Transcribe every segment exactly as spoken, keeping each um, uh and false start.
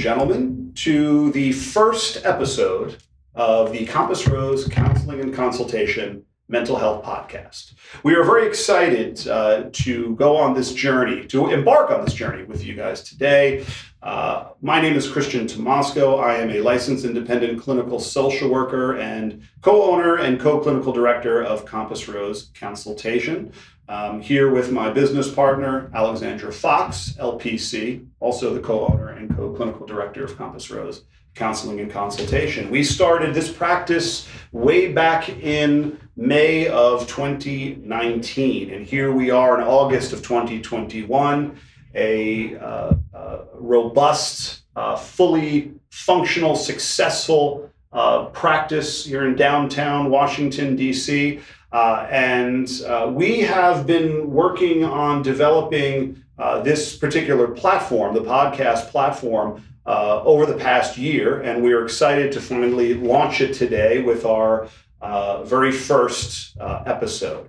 and gentlemen, to the first episode of the Compass Rose Counseling and Consultation Mental Health Podcast. We are very excited uh, to go on this journey, to embark on this journey with you guys today. Uh, my name is Christian Tamasco. I am a licensed independent clinical social worker and co-owner and co-clinical director of Compass Rose Consultation. Um, here with my business partner, Alexandra Fox, L P C, also the co-owner and co-clinical director of Compass Rose Counseling and Consultation. We started this practice way back in May of twenty nineteen, and here we are in August of twenty twenty-one, a uh, uh, robust, uh, fully functional, successful uh, practice here in downtown Washington, D C, Uh, and uh, we have been working on developing uh, this particular platform, the podcast platform, uh, over the past year. And we are excited to finally launch it today with our uh, very first uh, episode.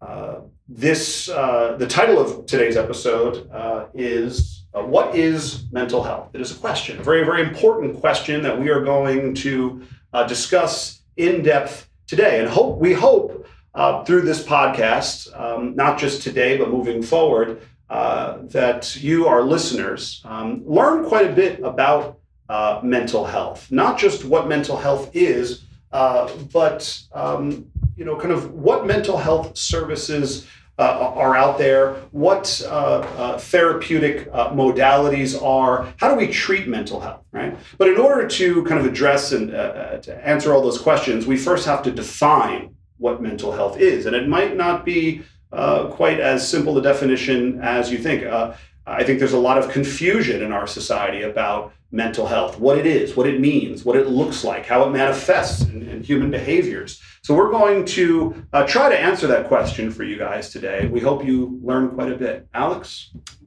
Uh, this uh, the title of today's episode uh, is uh, What is Mental Health? It is a question, a very, very important question that we are going to uh, discuss in depth today. And hope we hope Uh, through this podcast, um, not just today, but moving forward, uh, that you, our listeners, um, learn quite a bit about uh, mental health. Not just what mental health is, uh, but, um, you know, kind of what mental health services uh, are out there, what uh, uh, therapeutic uh, modalities are, how do we treat mental health, right? But in order to kind of address and uh, to answer all those questions, we first have to define what mental health is. And it might not be uh, quite as simple a definition as you think. Uh, I think there's a lot of confusion in our society about mental health, what it is, what it means, what it looks like, how it manifests in, in human behaviors. So we're going to uh, try to answer that question for you guys today. We hope you learn quite a bit. Alex?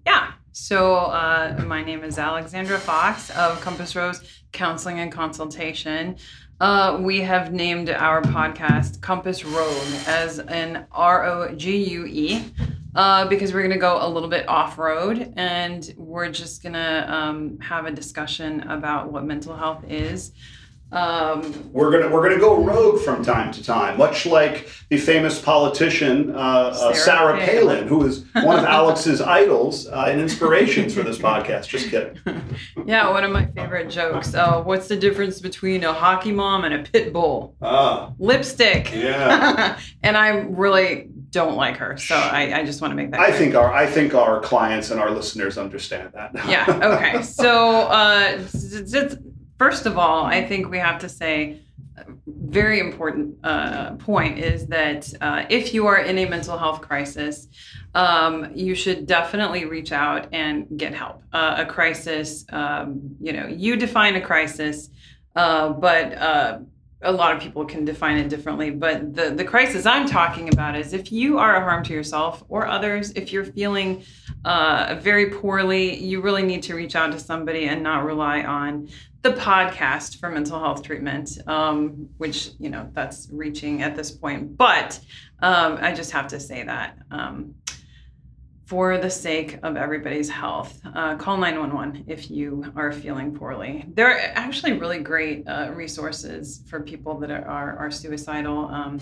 Yeah. So uh, my name is Alexandra Fox of Compass Rose Counseling and Consultation. Uh, we have named our podcast Compass Rogue as an R O G U E uh, because we're going to go a little bit off-road, and we're just going to um, have a discussion about what mental health is. Um, we're gonna we're gonna go rogue from time to time, much like the famous politician uh, uh, Sarah Palin, who is one of Alex's idols uh, and inspirations for this podcast. Just kidding. Yeah, one of my favorite jokes. Uh, what's the difference between a hockey mom and a pit bull? Uh, Lipstick. Yeah. And I really don't like her, so I, I just want to make that clear. I think our I think our clients and our listeners understand that. Yeah. Okay. So. Uh, it's, First of all, I think we have to say a very important uh, point is that uh, if you are in a mental health crisis, um, you should definitely reach out and get help. Uh, a crisis, um, you know, you define a crisis, uh, but uh, a lot of people can define it differently. But the, the crisis I'm talking about is if you are a harm to yourself or others, if you're feeling uh, very poorly, you really need to reach out to somebody and not rely on the podcast for mental health treatment, um, which, you know, that's reaching at this point. But um, I just have to say that um, for the sake of everybody's health, uh, call nine one one if you are feeling poorly. There are actually really great uh, resources for people that are, are, are suicidal. Um,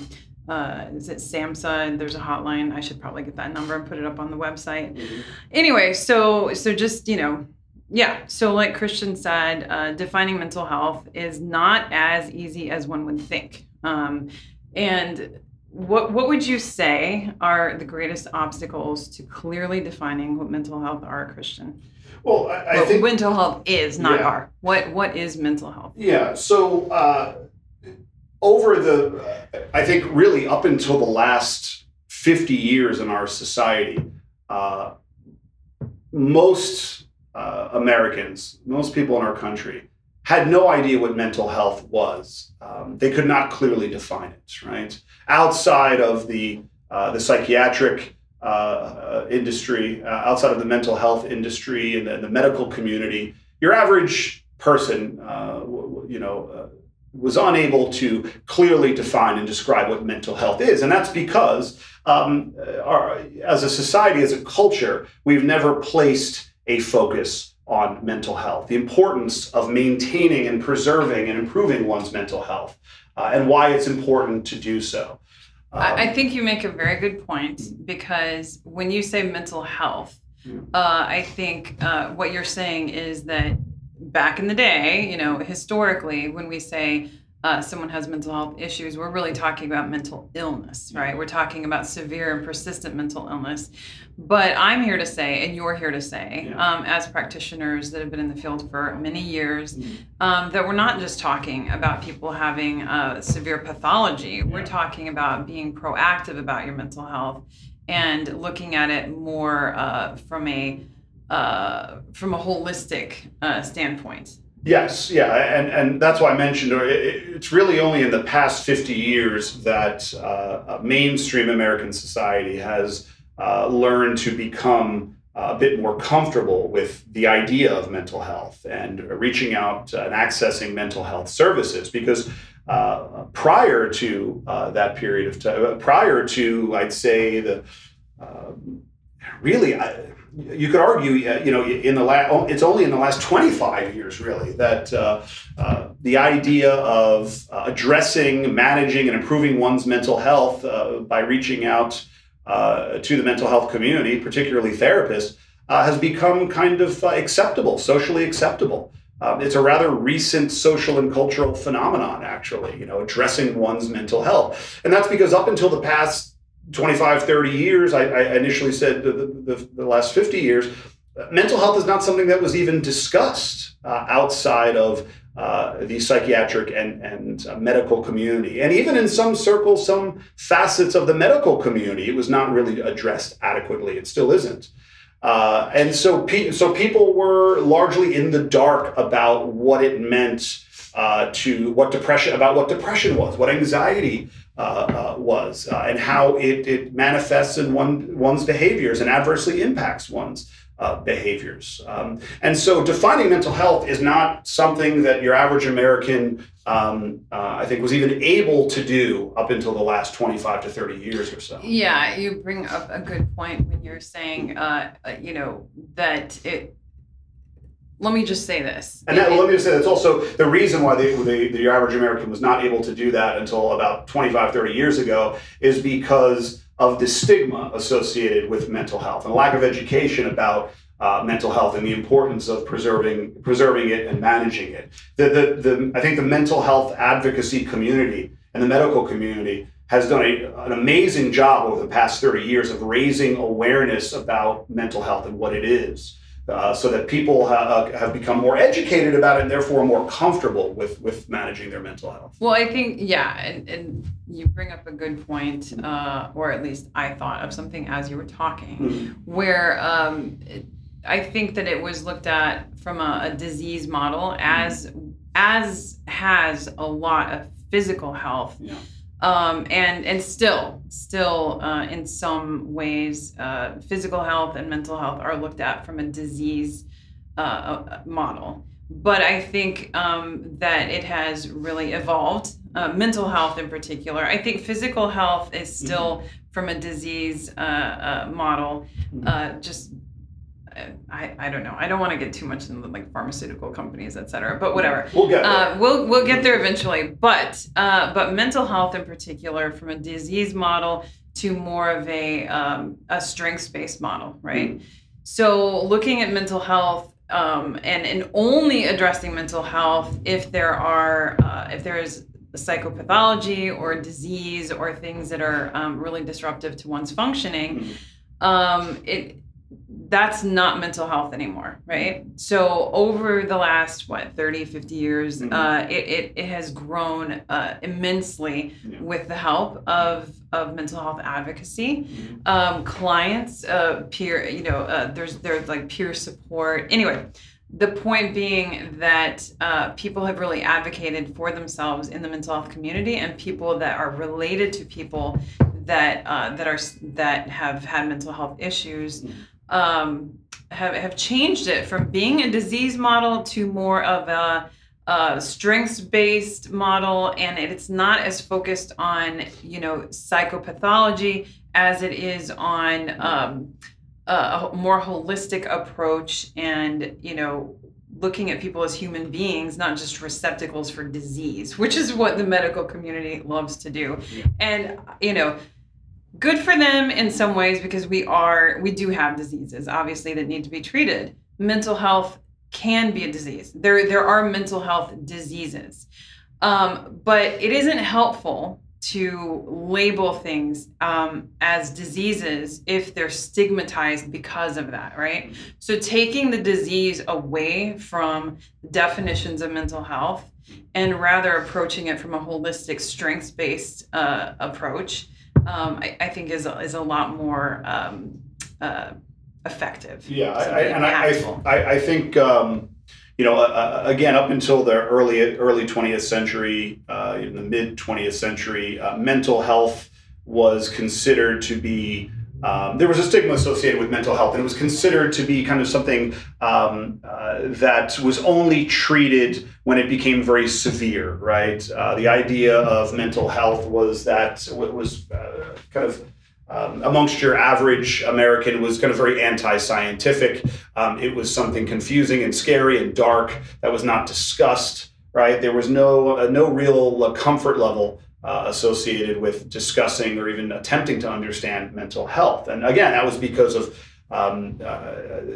Uh, is it SAMHSA? There's a hotline. I should probably get that number and put it up on the website. Mm-hmm. Anyway, so so just, you know, yeah. So like Christian said, uh, defining mental health is not as easy as one would think. Um, and what what would you say are the greatest obstacles to clearly defining what mental health are, Christian? Well, I, I what think mental health is not yeah. are. What what is mental health? Yeah. So. Uh... Over the, I think really up until the last fifty years in our society, uh, most uh, Americans, most people in our country had no idea what mental health was. Um, they could not clearly define it, right? Outside of the, uh, the psychiatric uh, industry, uh, outside of the mental health industry and the, the medical community, your average person, uh, you know, uh, was unable to clearly define and describe what mental health is. And that's because um, our, as a society, as a culture, we've never placed a focus on mental health, the importance of maintaining and preserving and improving one's mental health, uh, and why it's important to do so. Um, I think you make a very good point, because when you say mental health, uh, I think uh, what you're saying is that back in the day, you know, historically, when we say uh, someone has mental health issues, we're really talking about mental illness, right? We're talking about severe and persistent mental illness. But I'm here to say, and you're here to say, yeah. um, as practitioners that have been in the field for many years, mm-hmm. um, that we're not just talking about people having uh, severe pathology. Yeah. We're talking about being proactive about your mental health and looking at it more uh, from a uh, from a holistic uh, standpoint. Yes, yeah, and, and that's why I mentioned it, it's really only in the past fifty years that uh, mainstream American society has Uh, learn to become uh, a bit more comfortable with the idea of mental health and reaching out and accessing mental health services. Because uh, prior to uh, that period of time, prior to, I'd say, the uh, really, I, you could argue, you know, in the la- it's only in the last twenty-five years, really, that uh, uh, the idea of uh, addressing, managing, and improving one's mental health uh, by reaching out Uh, to the mental health community, particularly therapists, uh, has become kind of uh, acceptable, socially acceptable. Um, it's a rather recent social and cultural phenomenon, actually, you know, addressing one's mental health. And that's because up until the past twenty-five, thirty years, I, I initially said the, the, the last fifty years, uh, mental health is not something that was even discussed uh, outside of Uh, the psychiatric and, and uh, medical community. And even in some circles, some facets of the medical community, it was not really addressed adequately. It still isn't. Uh, and so, pe- so people were largely in the dark about what it meant uh, to what depression, about what depression was, what anxiety uh, uh, was, uh, and how it, it manifests in one, one's behaviors and adversely impacts one's Uh, behaviors. Um, and so defining mental health is not something that your average American, um, uh, I think, was even able to do up until the last twenty-five to thirty years or so. Yeah, you bring up a good point when you're saying, uh, you know, that it, let me just say this. And that, it, let me just say that's also the reason why the, the, the average American was not able to do that until about twenty-five, thirty years ago is because of the stigma associated with mental health and lack of education about uh, mental health and the importance of preserving preserving it and managing it. The, the, the, I think the mental health advocacy community and the medical community has done a, an amazing job over the past thirty years of raising awareness about mental health and what it is, uh, so that people ha- have become more educated about it and therefore more comfortable with, with managing their mental health. Well, I think, yeah, and, and you bring up a good point, uh, or at least I thought of something as you were talking, mm-hmm. where um, it, I think that it was looked at from a, a disease model, as mm-hmm. as has a lot of physical health, yeah. um, and and still, still uh, in some ways, uh, physical health and mental health are looked at from a disease uh, model. But I think um, that it has really evolved. Uh, mental health in particular. I think physical health is still mm-hmm. from a disease uh, uh, model. Mm-hmm. Uh, just, uh, I, I don't know. I don't want to get too much into like pharmaceutical companies, et cetera, but whatever. We'll get there. Uh, we'll, we'll get there eventually. But, uh, but mental health in particular, from a disease model to more of a, um, a strengths-based model, right? Mm-hmm. So looking at mental health, um, and, and only addressing mental health if there are, uh, if there is psychopathology or disease or things that are um, really disruptive to one's functioning, mm-hmm. um, it that's not mental health anymore, right? So over the last, what, thirty, fifty years, mm-hmm. uh, it, it it has grown uh, immensely yeah. with the help of of mental health advocacy, mm-hmm. um, clients, uh, peer, you know, uh, there's there's like peer support. Anyway. The point being that uh, people have really advocated for themselves in the mental health community, and people that are related to people that uh, that are that have had mental health issues um, have have changed it from being a disease model to more of a, a strengths-based model, and it's not as focused on, you know, psychopathology as it is on. Um, a more holistic approach and, you know, looking at people as human beings, not just receptacles for disease, which is what the medical community loves to do. Yeah. And, you know, good for them in some ways, because we are, we do have diseases, obviously, that need to be treated. Mental health can be a disease. There, there are mental health diseases. Um, but it isn't helpful to label things um, as diseases if they're stigmatized because of that, right? So taking the disease away from definitions of mental health and rather approaching it from a holistic, strengths-based uh, approach, um, I, I think is, is a lot more um, uh, effective. Yeah, I, I, and I, I, I think... Um... You know, uh, again, up until the early early twentieth century, uh, in the mid twentieth century, uh, mental health was considered to be um, there was a stigma associated with mental health, and it was considered to be kind of something um, uh, that was only treated when it became very severe. Right? Uh, the idea of mental health was that it was uh, kind of. Um, amongst your average American was kind of very anti-scientific. Um, it was something confusing and scary and dark that was not discussed, right? There was no uh, no real uh, comfort level uh, associated with discussing or even attempting to understand mental health. And again, that was because of um, uh,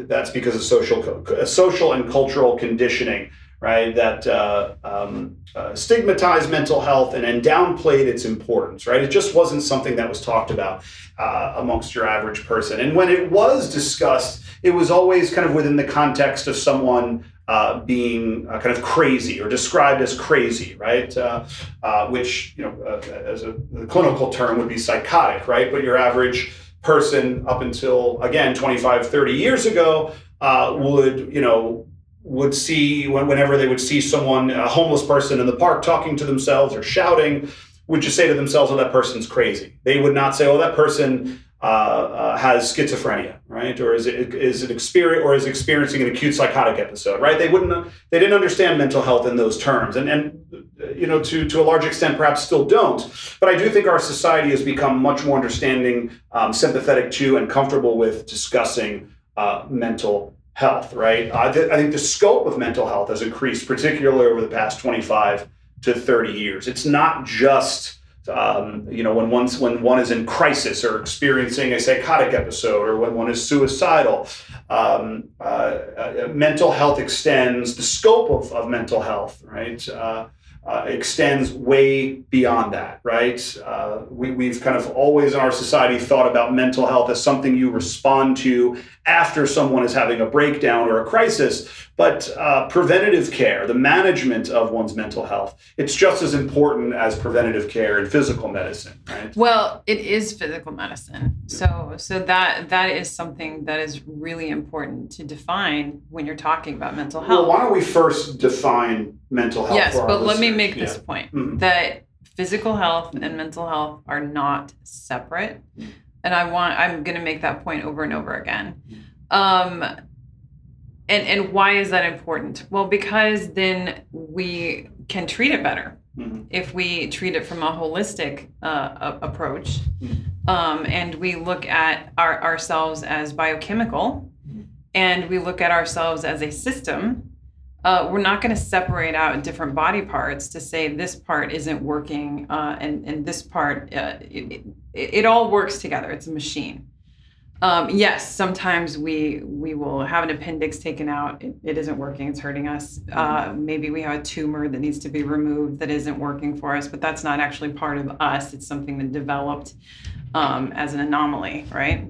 that's because of social co- social and cultural conditioning, right? That uh, um, uh, stigmatized mental health and, and downplayed its importance, right? It just wasn't something that was talked about uh, amongst your average person. And when it was discussed, it was always kind of within the context of someone uh, being uh, kind of crazy or described as crazy, right? Uh, uh, which, you know, uh, as a the clinical term would be psychotic, right? But your average person up until, again, twenty-five, thirty years ago uh, would, you know, would see, whenever they would see someone, a homeless person in the park talking to themselves or shouting, would just say to themselves, oh, that person's crazy. They would not say, oh, that person uh, uh, has schizophrenia, right? Or is it is it experience or is experiencing an acute psychotic episode, right? They wouldn't, they didn't understand mental health in those terms. And, and you know, to, to a large extent, perhaps still don't. But I do think our society has become much more understanding, um, sympathetic to, and comfortable with discussing uh, mental health, right? Uh, th- I think the scope of mental health has increased, particularly over the past twenty-five to thirty years. It's not just, um, you know, when one's, when one is in crisis or experiencing a psychotic episode or when one is suicidal. Um, uh, uh, mental health extends, the scope of, of mental health, right, uh, uh, extends way beyond that, right? Uh, we, we've kind of always in our society thought about mental health as something you respond to after someone is having a breakdown or a crisis, but uh, preventative care, the management of one's mental health, it's just as important as preventative care in physical medicine, right? Well, it is physical medicine. So so that that is something that is really important to define when you're talking about mental health. Well, why don't we first define mental health? Yes, for our but listeners. Let me make yeah. this point, mm-hmm. that physical health and mental health are not separate. Mm-hmm. And I want, I'm going to make that point over and over again. Um, and, and why is that important? Well, because then we can treat it better mm-hmm. if we treat it from a holistic uh, approach. Mm-hmm. Um, and we look at our, ourselves as biochemical mm-hmm. and we look at ourselves as a system. Uh, we're not going to separate out different body parts to say this part isn't working uh, and, and this part, uh, it, it, it all works together. It's a machine. Um, yes, sometimes we we will have an appendix taken out. It, it isn't working. It's hurting us. Uh, maybe we have a tumor that needs to be removed that isn't working for us, but that's not actually part of us. It's something that developed um, as an anomaly, right?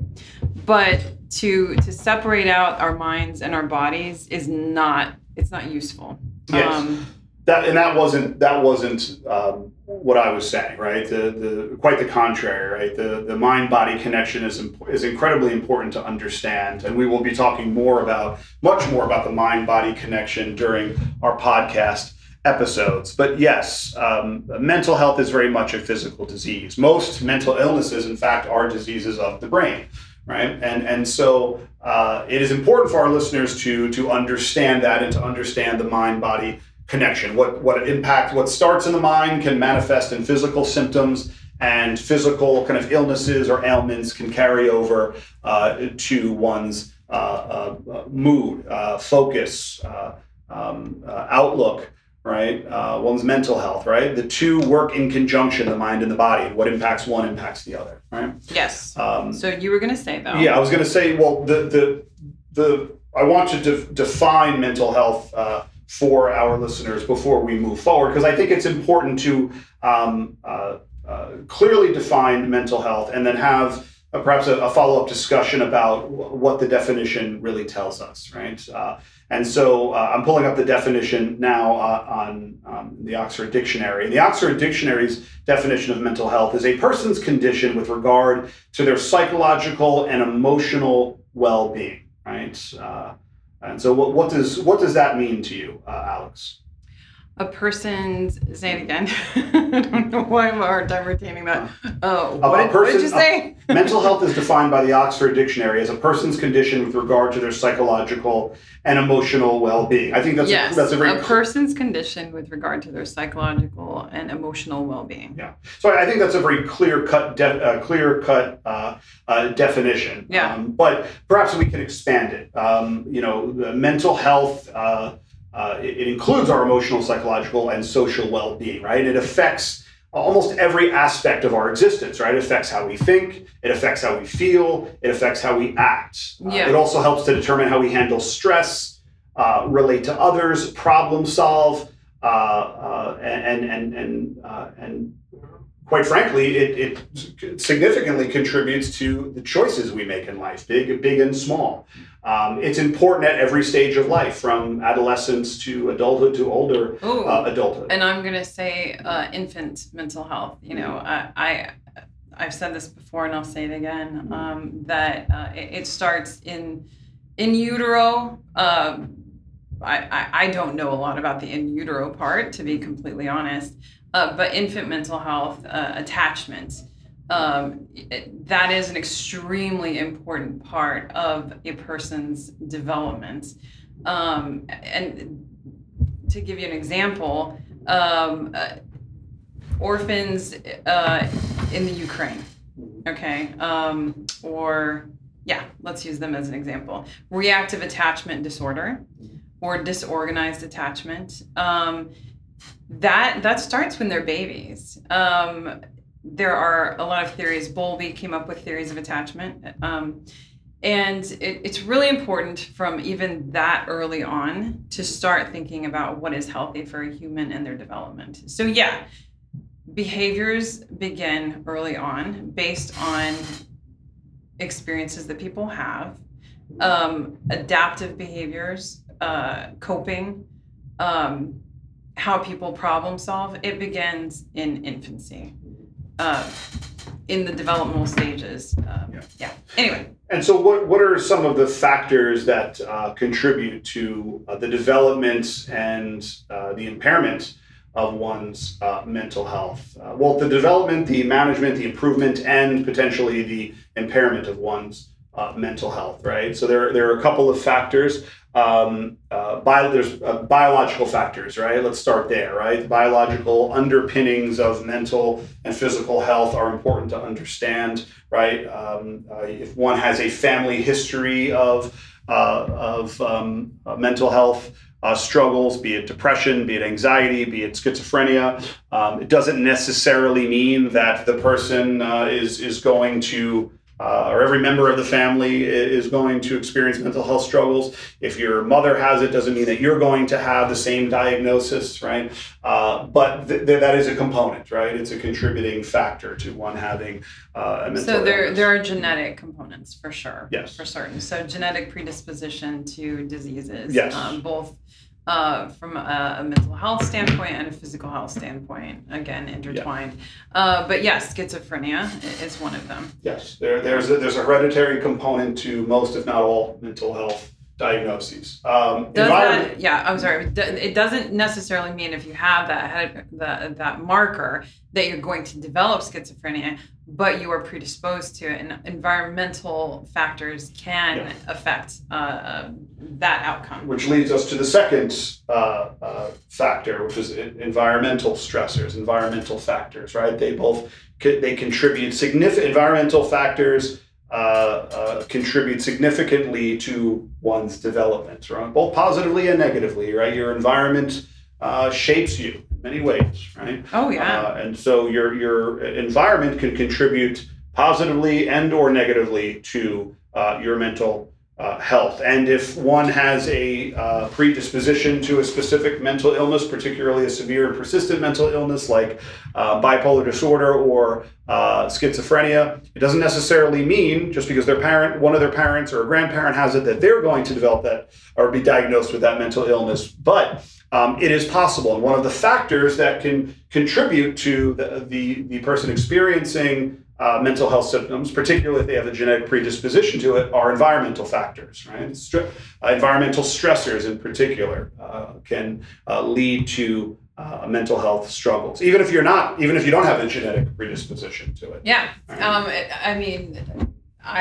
But to to separate out our minds and our bodies is not It's not useful. Yes, um, that and that wasn't that wasn't um, what I was saying, right? The the quite the contrary, right? The the mind body connection is imp- is incredibly important to understand, and we will be talking more about much more about the mind body connection during our podcast episodes. But yes, um, mental health is very much a physical disease. Most mental illnesses, in fact, are diseases of the brain. Right. And and so uh, it is important for our listeners to to understand that and to understand the mind-body connection. What what impact, what starts in the mind can manifest in physical symptoms and physical kind of illnesses or ailments can carry over uh, to one's uh, uh, mood, uh, focus, uh, um, uh, outlook, right? Uh, one's mental health, right? The two work in conjunction, the mind and the body. What impacts one impacts the other, right? Yes. Um, so you were going to say, though. Yeah, I was going to say, well, the the the I want to de- define mental health uh, for our listeners before we move forward, because I think it's important to um, uh, uh, clearly define mental health and then have a, perhaps a, a follow-up discussion about w- what the definition really tells us, right? Uh, And so uh, I'm pulling up the definition now uh, on um, the Oxford Dictionary. And the Oxford Dictionary's definition of mental health is a person's condition with regard to their psychological and emotional well-being, right? Uh, and so what, what does what does that mean to you, uh, Alex? A person's, say it again. I don't know why I'm hard time retaining that. Oh, uh, what, did, person, what did you say? Uh, mental health is defined by the Oxford Dictionary as a person's condition with regard to their psychological and emotional well-being. I think that's yes, a, that's a very a person's condition with regard to their psychological and emotional well-being. Yeah. So I think that's a very clear-cut, de- uh, clear-cut uh, uh, definition. Yeah. Um, but perhaps we can expand it. Um, you know, the mental health. Uh, Uh, it, it includes our emotional, psychological, and social well-being, right? It affects almost every aspect of our existence, right? It affects how we think, it affects how we feel, it affects how we act. Yeah. Uh, it also helps to determine how we handle stress, uh, relate to others, problem solve, uh, uh, and and and uh, and quite frankly, it, it significantly contributes to the choices we make in life, big, big and small. Um, it's important at every stage of life, from adolescence to adulthood to older Ooh, uh, adulthood. And I'm going to say uh, infant mental health. You know, I, I, I've said this before, and I'll say it again, um, that uh, it, it starts in in utero. Uh, I, I don't know a lot about the in utero part, to be completely honest. Uh, but infant mental health, uh, attachment, um, it, that is an extremely important part of a person's development. Um, and to give you an example, um, uh, orphans uh, in the Ukraine, okay, um, or yeah, let's use them as an example. Reactive attachment disorder or disorganized attachment. Um, That that starts when they're babies. Um, there are a lot of theories. Bowlby came up with theories of attachment. Um, and it, it's really important from even that early on to start thinking about what is healthy for a human and their development. So yeah, behaviors begin early on based on experiences that people have. Um, adaptive behaviors, uh, coping, um, how people problem solve, it begins in infancy, uh, in the developmental stages. Um, yeah. yeah. Anyway. And so what, what are some of the factors that uh, contribute to uh, the development and uh, the impairment of one's uh, mental health? Uh, well, the development, the management, the improvement, and potentially the impairment of one's uh, mental health, right? So there, there are a couple of factors. Um, uh, bio, there's uh, biological factors, right? Let's start there, right? The biological underpinnings of mental and physical health are important to understand, right? Um, uh, if one has a family history of uh, of um, uh, mental health uh, struggles, be it depression, be it anxiety, be it schizophrenia, um, it doesn't necessarily mean that the person uh, is is going to Uh, or every member of the family is going to experience mental health struggles. If your mother has it, doesn't mean that you're going to have the same diagnosis, right? Uh, but th- th- that is a component, right? It's a contributing factor to one having uh, a mental So there, illness. There are genetic components for sure, yes, for certain. So genetic predisposition to diseases, yes. um, both uh, from a, a mental health standpoint and a physical health standpoint, again, intertwined. Yeah. Uh, but yes, schizophrenia is one of them. Yes, there, there's, a, there's a hereditary component to most, if not all, mental health diagnoses. Um, Does that, yeah, I'm sorry. It doesn't necessarily mean if you have that that that marker that you're going to develop schizophrenia, but you are predisposed to it. And environmental factors can yeah. affect uh, that outcome. Which leads us to the second uh, uh, factor, which is environmental stressors, environmental factors. Right? They both they contribute significant environmental factors. Uh, uh, contribute significantly to one's development, right? Both positively and negatively, right? Your environment uh, shapes you in many ways, right? Oh, yeah. Uh, and so your your environment can contribute positively and or negatively to uh, your mental uh, health. And if one has a uh, predisposition to a specific mental illness, particularly a severe and persistent mental illness like uh, bipolar disorder or Uh, schizophrenia, it doesn't necessarily mean just because their parent, one of their parents or a grandparent has it, that they're going to develop that or be diagnosed with that mental illness. But um, it is possible. And one of the factors that can contribute to the, the, the person experiencing uh, mental health symptoms, particularly if they have a genetic predisposition to it, are environmental factors, right? Stri- uh, environmental stressors in particular uh, can uh, lead to Uh, mental health struggles, even if you're not, even if you don't have a genetic predisposition to it. Yeah, right. um, I mean,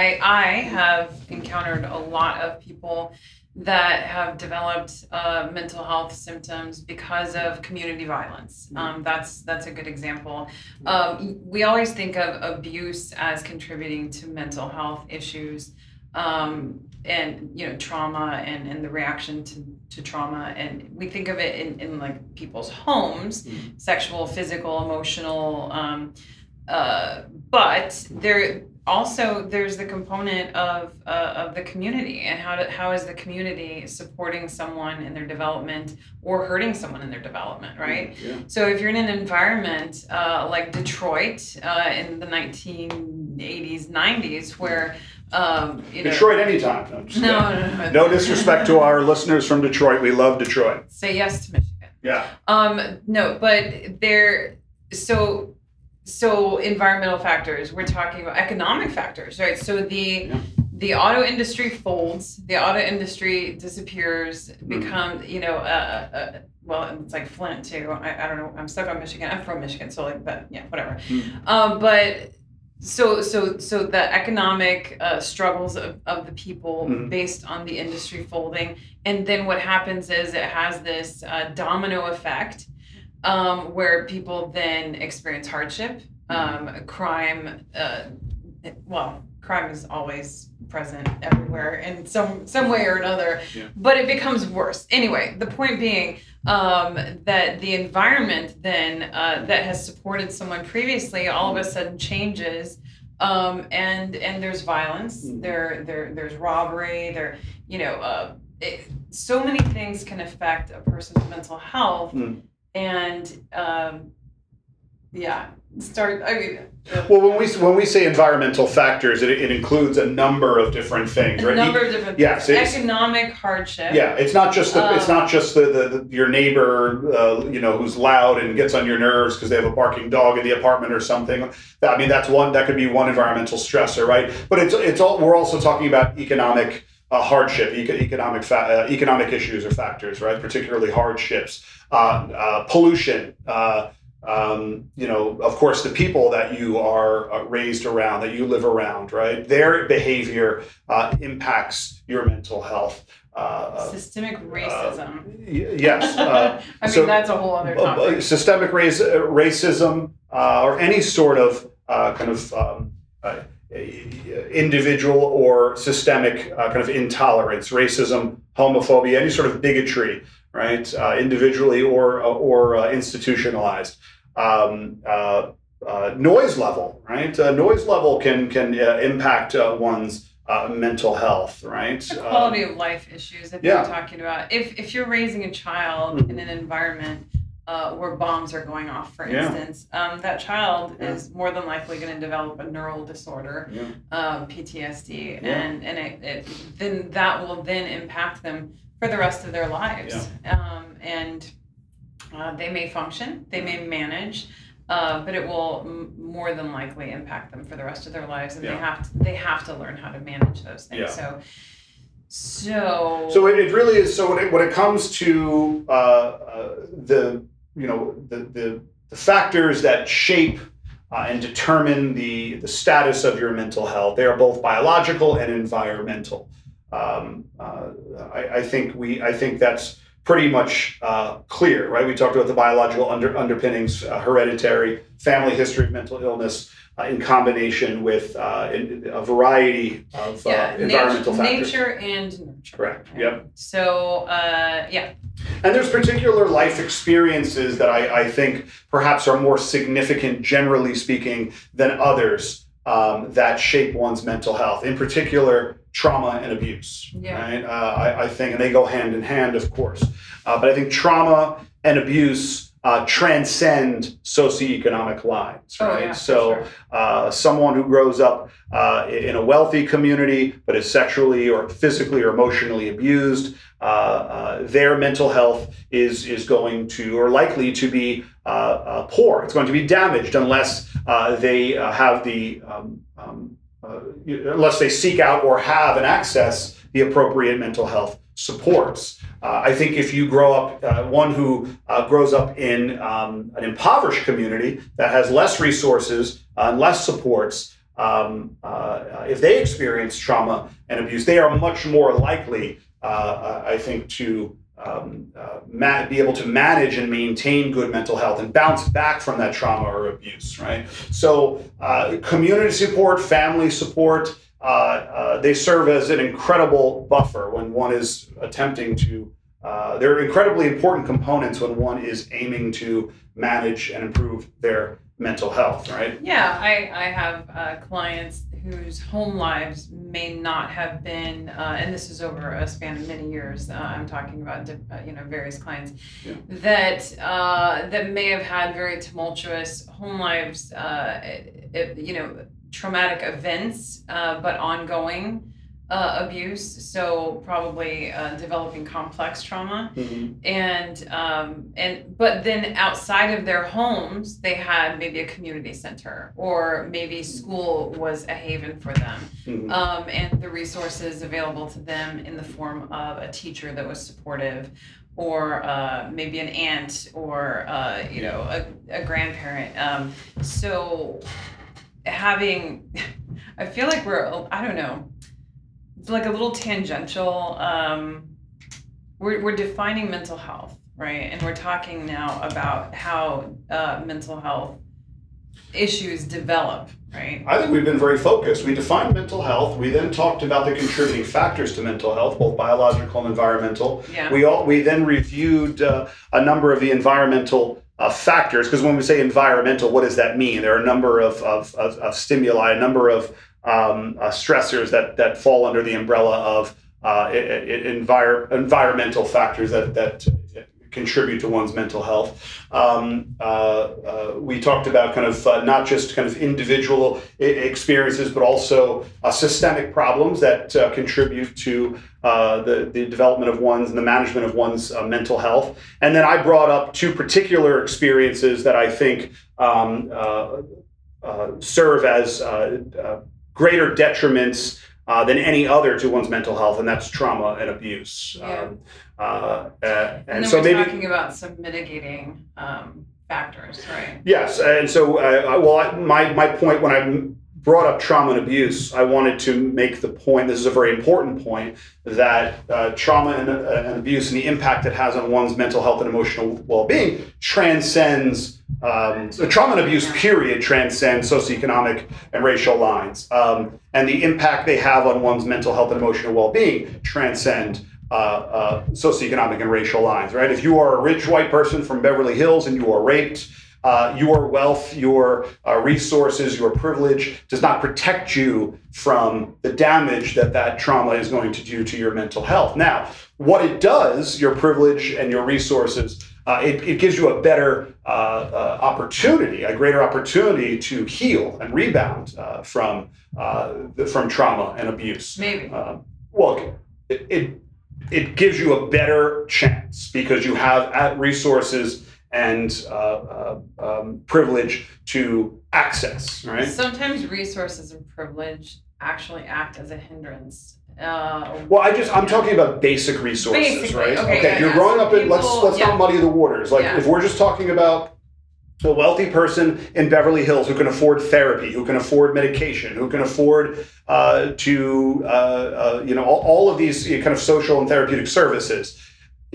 I I have encountered a lot of people that have developed uh, mental health symptoms because of community violence. Um, that's that's a good example. Um, we always think of abuse as contributing to mental health issues. Um, and, you know, trauma and, and the reaction to, to trauma. And we think of it in, in like people's homes, mm-hmm. sexual, physical, emotional. Um, uh, but there also there's the component of, uh, of the community and how to, how is the community supporting someone in their development or hurting someone in their development, right? Yeah. So if you're in an environment uh, like Detroit uh, in the nineteen eighties, nineties, where Um, you know, Detroit anytime. No, no, no, no. No disrespect to our listeners from Detroit. We love Detroit. Say yes to Michigan. Yeah. Um, no, but there, so, so environmental factors, we're talking about economic factors, right? So the, yeah. the auto industry folds, the auto industry disappears, becomes, mm-hmm. you know, uh, uh, well, it's like Flint too. I, I don't know. I'm stuck on Michigan. I'm from Michigan. So like, but yeah, whatever. Mm-hmm. Um, but So, so, so the economic uh, struggles of, of the people mm-hmm. based on the industry folding, and then what happens is it has this uh, domino effect um, where people then experience hardship, um, mm-hmm. crime. Uh, well, crime is always present everywhere in some some way or another, yeah. but it becomes worse. Anyway, the point being um, that the environment then uh, that has supported someone previously all of a sudden changes, um, and and there's violence, mm-hmm. there there there's robbery, there you know uh, it, so many things can affect a person's mental health, mm-hmm. and um, yeah. Start. I mean, uh, well, when we when we say environmental factors, it, it includes a number of different things, right? A number of different things. Yes, economic hardship. Yeah, it's not just the um, it's not just the, the, the your neighbor, uh, you know, who's loud and gets on your nerves because they have a barking dog in the apartment or something. I mean, that's one that could be one environmental stressor, right? But it's it's all we're also talking about economic uh, hardship, eco- economic fa- uh, economic issues or factors, right? Particularly hardships, uh, uh, pollution. Uh, Um, you know, of course, the people that you are uh, raised around, that you live around, right? Their behavior uh, impacts your mental health. Uh, systemic racism. Uh, y- yes. Uh, I mean, so, that's a whole other topic. Uh, systemic ra- racism uh, or any sort of uh, kind of um, uh, individual or systemic uh, kind of intolerance, racism, homophobia, any sort of bigotry, right? Uh, individually or, or uh, institutionalized. Um, uh, uh, noise level, right? Uh, noise level can can uh, impact uh, one's uh, mental health, right? The quality um, of life issues that yeah. you're talking about. If if you're raising a child mm-hmm. in an environment uh, where bombs are going off, for instance, yeah. um, that child yeah. is more than likely going to develop a neural disorder, yeah. uh, P T S D, yeah. and and it, it then that will then impact them for the rest of their lives, yeah. um, and. Uh, they may function, they may manage, uh, but it will m- more than likely impact them for the rest of their lives, and yeah. they have to, they have to learn how to manage those things. Yeah. So, So so it, it really is. So when it, when it comes to uh, uh, the, you know, the, the, the factors that shape uh, and determine the, the status of your mental health, they are both biological and environmental. Um, uh, I, I think we I think that's pretty much uh, clear, right? We talked about the biological under, underpinnings, uh, hereditary, family history of mental illness, uh, in combination with uh, in, a variety of yeah, uh, environmental nature, factors. Nature and nurture. Correct, right? Yep. So, uh, yeah. And there's particular life experiences that I, I think perhaps are more significant, generally speaking, than others um, that shape one's mental health, in particular, trauma and abuse, yeah. right? Uh, I, I think, and they go hand in hand, of course. Uh, but I think trauma and abuse uh, transcend socioeconomic lines, right? Oh, yeah, so sure. uh, someone who grows up uh, in a wealthy community but is sexually or physically or emotionally abused, uh, uh, their mental health is is going to or likely to be uh, uh, poor. It's going to be damaged unless uh, they uh, have the um, um, Uh, unless they seek out or have and access the appropriate mental health supports. Uh, I think if you grow up, uh, one who uh, grows up in um, an impoverished community that has less resources and less supports, um, uh, if they experience trauma and abuse, they are much more likely, uh, I think, to um, uh, ma- be able to manage and maintain good mental health and bounce back from that trauma or abuse, right? So uh, community support, family support, uh, uh, they serve as an incredible buffer when one is attempting to, uh, they're incredibly important components when one is aiming to manage and improve their mental health, right? Yeah, I, I have uh, clients whose home lives may not have been, uh, and this is over a span of many years. Uh, I'm talking about you know various clients yeah. that uh, that may have had very tumultuous home lives, uh, it, it, you know, traumatic events, uh, but ongoing uh, abuse. So probably uh, developing complex trauma, mm-hmm. and um, and but then outside of their homes, they had maybe a community center or maybe school was a haven for them, mm-hmm. um, and the resources available to them in the form of a teacher that was supportive, or uh, maybe an aunt or uh, you know a, a grandparent. Um, so having, I feel like we're I don't know. like a little tangential, um, we're, we're defining mental health, right? And we're talking now about how uh, mental health issues develop, right? I think we've been very focused. We defined mental health. We then talked about the contributing factors to mental health, both biological and environmental. Yeah. We all we then reviewed uh, a number of the environmental Uh, factors, because when we say environmental, what does that mean? There are a number of of, of, of stimuli, a number of um, uh, stressors that that fall under the umbrella of uh, it, it envir- environmental factors that that contribute to one's mental health. Um, uh, uh, we talked about kind of uh, not just kind of individual I- experiences, but also uh, systemic problems that uh, contribute to Uh, the, the development of one's and the management of one's uh, mental health. And then I brought up two particular experiences that I think um, uh, uh, serve as uh, uh, greater detriments uh, than any other to one's mental health, and that's trauma and abuse. Yeah. Um, uh, uh, and, and then so we're maybe, talking about some mitigating um, factors, right? Yes, and so uh, well, I, my my point when I brought up trauma and abuse, I wanted to make the point, this is a very important point, that uh, trauma and, uh, and abuse and the impact it has on one's mental health and emotional well-being transcends, um, so trauma and abuse period transcends socioeconomic and racial lines. Um, and the impact they have on one's mental health and emotional well-being transcend Uh, uh, socioeconomic and racial lines, right? If you are a rich white person from Beverly Hills and you are raped, Uh, your wealth, your uh, resources, your privilege does not protect you from the damage that that trauma is going to do to your mental health. Now, what it does, your privilege and your resources, uh, it, it gives you a better uh, uh, opportunity, a greater opportunity to heal and rebound uh, from uh, from trauma and abuse. Maybe. Uh, well, it, it it gives you a better chance because you have at resources and uh, uh, um, privilege to access, right? Sometimes resources and privilege actually act as a hindrance Uh, well, I just I'm yeah. talking about basic resources, Basically. right? Okay, okay. Yeah, you're yeah. growing up in People, let's let's yeah. not muddy the waters. Like yeah. if we're just talking about a wealthy person in Beverly Hills who can afford therapy, who can afford medication, who can afford uh, to uh, uh, you know all, all of these kind of social and therapeutic services.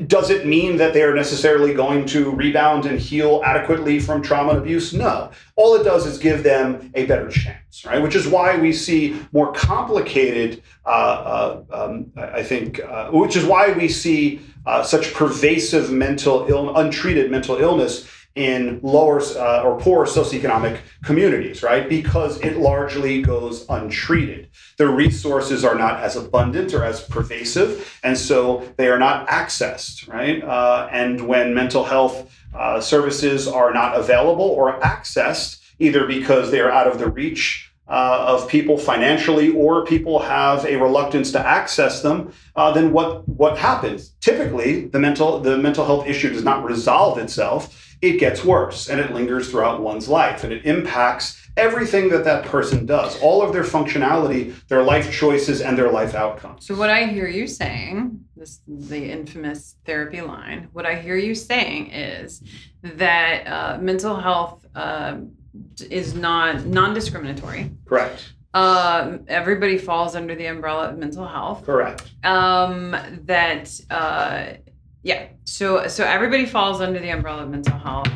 Does it mean that they are necessarily going to rebound and heal adequately from trauma and abuse? No. All it does is give them a better chance, right? Which is why we see more complicated, uh, uh, um, I think, uh, which is why we see uh, such pervasive mental ill, untreated mental illness in lower uh, or poorer socioeconomic communities, right? Because it largely goes untreated. The resources are not as abundant or as pervasive, and so they are not accessed, right? Uh, and when mental health uh, services are not available or accessed, either because they are out of the reach Uh, of people financially, or people have a reluctance to access them, uh, then what what happens? Typically, the mental the mental health issue does not resolve itself. It gets worse, and it lingers throughout one's life, and it impacts everything that that person does, all of their functionality, their life choices, and their life outcomes. So what I hear you saying, this the infamous therapy line, what I hear you saying is that uh, mental health uh, is not non-discriminatory. Correct. Um, everybody falls under the umbrella of mental health. Correct. Um, that, uh, yeah. So, so everybody falls under the umbrella of mental health.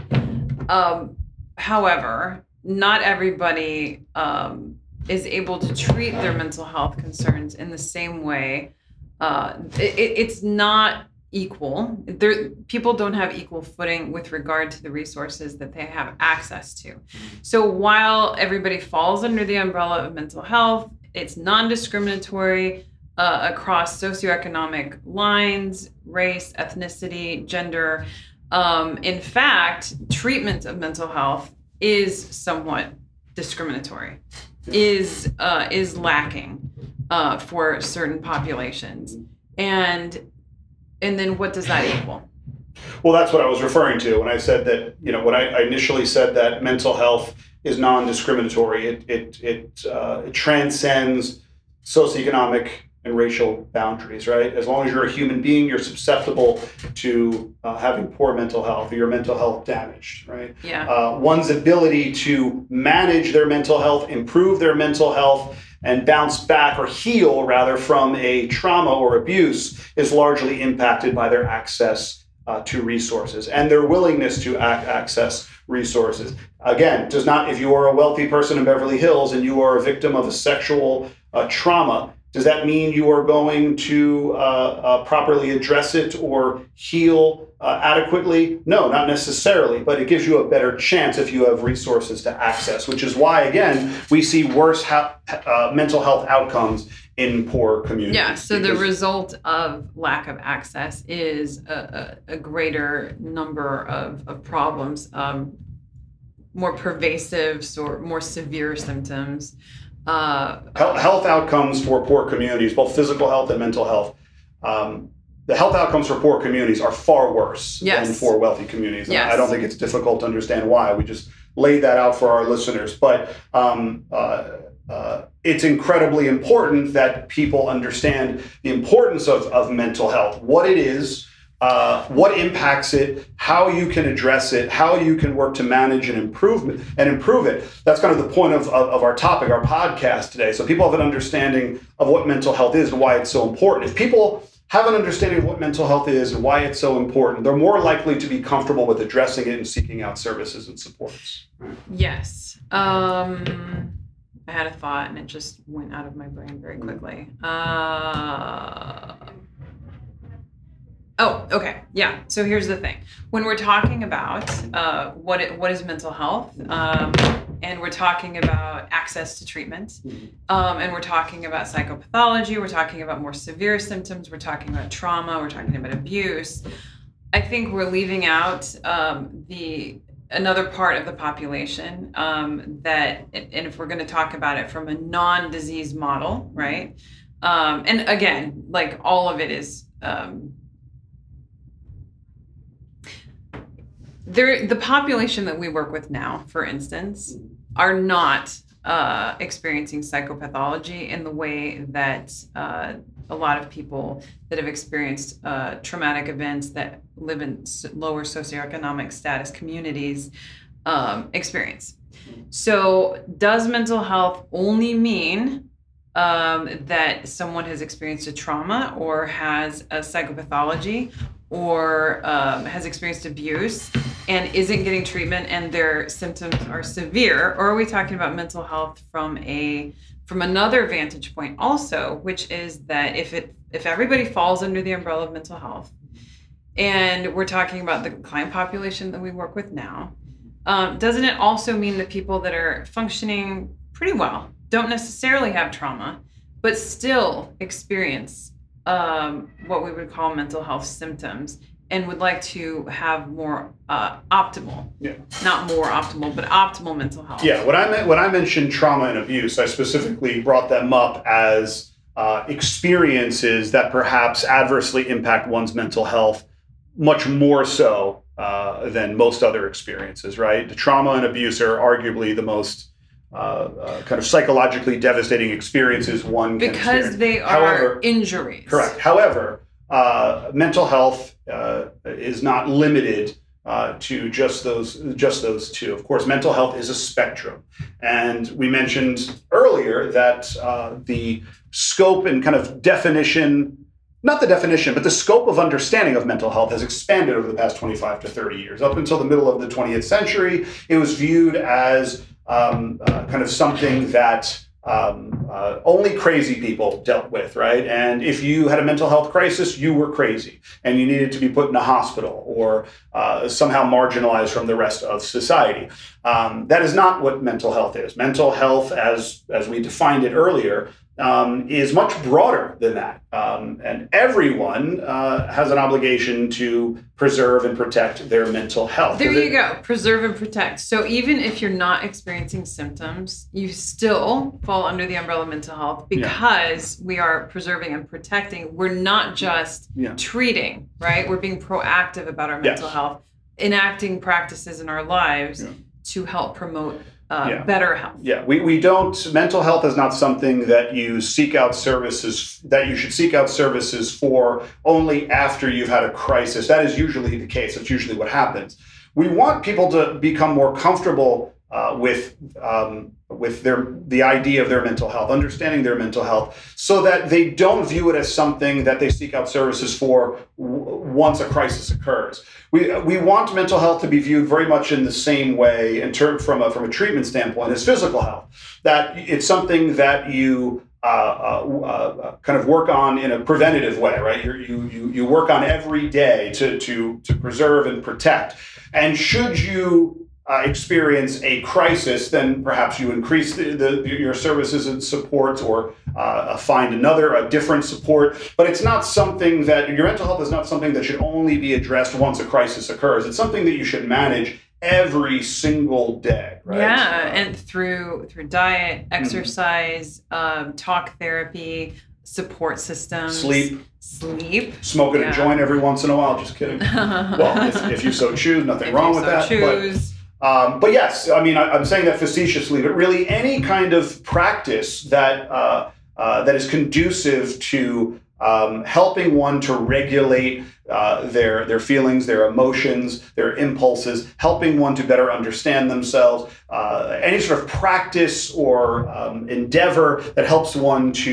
Um, however, not everybody um, is able to treat their mental health concerns in the same way. Uh, it, it's not equal. There, people don't have equal footing with regard to the resources that they have access to. So while everybody falls under the umbrella of mental health, it's non-discriminatory uh, across socioeconomic lines, race, ethnicity, gender. Um, in fact, treatment of mental health is somewhat discriminatory, is uh, is lacking uh, for certain populations. And And then what does that equal? Well, that's what I was referring to when I said that, you know, when I, I initially said that mental health is non-discriminatory, it it it, uh, it transcends socioeconomic and racial boundaries, right? As long as you're a human being, you're susceptible to uh, having poor mental health or your mental health damaged, right? Yeah. Uh, one's ability to manage their mental health, improve their mental health, and bounce back or heal rather from a trauma or abuse is largely impacted by their access uh, to resources and their willingness to ac- access resources. Again, does not, if you are a wealthy person in Beverly Hills and you are a victim of a sexual uh, trauma, does that mean you are going to uh, uh, properly address it or heal uh, adequately? No, not necessarily, but it gives you a better chance if you have resources to access, which is why, again, we see worse ha- uh, mental health outcomes in poor communities. Yeah, so the result of lack of access is a, a, a greater number of, of problems, um, more pervasive, or more severe symptoms. Uh, health, health outcomes for poor communities, both physical health and mental health, um, the health outcomes for poor communities are far worse yes. than for wealthy communities. Yes. I don't think it's difficult to understand why. We just laid that out for our listeners. But um, uh, uh, it's incredibly important that people understand the importance of, of mental health, what it is, Uh, what impacts it, how you can address it, how you can work to manage and improve it, and improve it. That's kind of the point of, of, of our topic, our podcast today. So people have an understanding of what mental health is and why it's so important. If people have an understanding of what mental health is and why it's so important, they're more likely to be comfortable with addressing it and seeking out services and supports. Right? Yes. Um, I had a thought and it just went out of my brain very quickly. Uh... Oh, okay. Yeah. So here's the thing. When we're talking about uh, what it, what is mental health, um, and we're talking about access to treatment, um, and we're talking about psychopathology, we're talking about more severe symptoms, we're talking about trauma, we're talking about abuse, I think we're leaving out um, the another part of the population um, that, and if we're going to talk about it from a non-disease model, right? Um, and again, like all of it is... Um, There, the population that we work with now, for instance, are not uh, experiencing psychopathology in the way that uh, a lot of people that have experienced uh, traumatic events that live in lower socioeconomic status communities um, experience. So does mental health only mean um, that someone has experienced a trauma or has a psychopathology or um, has experienced abuse and isn't getting treatment and their symptoms are severe? Or are we talking about mental health from a from another vantage point also, which is that if it if everybody falls under the umbrella of mental health, and we're talking about the client population that we work with now, um, doesn't it also mean that people that are functioning pretty well don't necessarily have trauma, but still experience um, what we would call mental health symptoms and would like to have more uh, optimal, yeah. not more optimal, but optimal mental health? Yeah, when I, meant, when I mentioned trauma and abuse, I specifically brought them up as uh, experiences that perhaps adversely impact one's mental health much more so uh, than most other experiences, right? The trauma and abuse are arguably the most uh, uh, kind of psychologically devastating experiences one can experience. Because they are however, injuries. Correct. However, Uh, mental health uh, is not limited uh, to just those just those two. Of course, mental health is a spectrum. And we mentioned earlier that uh, the scope and kind of definition, not the definition, but the scope of understanding of mental health has expanded over the past twenty-five to thirty years. Up until the middle of the twentieth century, it was viewed as um, uh, kind of something that Um, uh, only crazy people dealt with, right? And if you had a mental health crisis, you were crazy and you needed to be put in a hospital or uh, somehow marginalized from the rest of society. Um, that is not what mental health is. Mental health, as, as we defined it earlier, um, is much broader than that. Um, and everyone uh, has an obligation to preserve and protect their mental health. There you it, go. Preserve and protect. So even if you're not experiencing symptoms, you still fall under the umbrella of mental health because yeah. we are preserving and protecting. We're not just yeah. treating, right? We're being proactive about our mental yes. health, enacting practices in our lives yeah. to help promote Uh, yeah. better health. Yeah, we we don't. Mental health is not something that you seek out services that you should seek out services for only after you've had a crisis. That is usually the case. That's usually what happens. We want people to become more comfortable uh, with um, with their the idea of their mental health, understanding their mental health, so that they don't view it as something that they seek out services for w- once a crisis occurs. We we want mental health to be viewed very much in the same way, in term from a from a treatment standpoint, as physical health. That it's something that you uh, uh, uh, kind of work on in a preventative way, right? You're, you you you work on every day to to to preserve and protect. And should you Uh, experience a crisis, then perhaps you increase the, the, your services and support, or uh, find another, a different support. But it's not something that your mental health is not something that should only be addressed once a crisis occurs. It's something that you should manage every single day, right? Yeah, um, and through through diet, exercise, mm-hmm. um, talk therapy, support systems, sleep. Sleep. Smoking yeah. a joint every once in a while. Just kidding. Well, if, if you so choose, nothing if wrong you with so that. Choose. But, Um, but yes, I mean, I, I'm saying that facetiously, but really any kind of practice that uh, uh, that is conducive to um, helping one to regulate uh, their their feelings, their emotions, their impulses, helping one to better understand themselves, uh, any sort of practice or um, endeavor that helps one to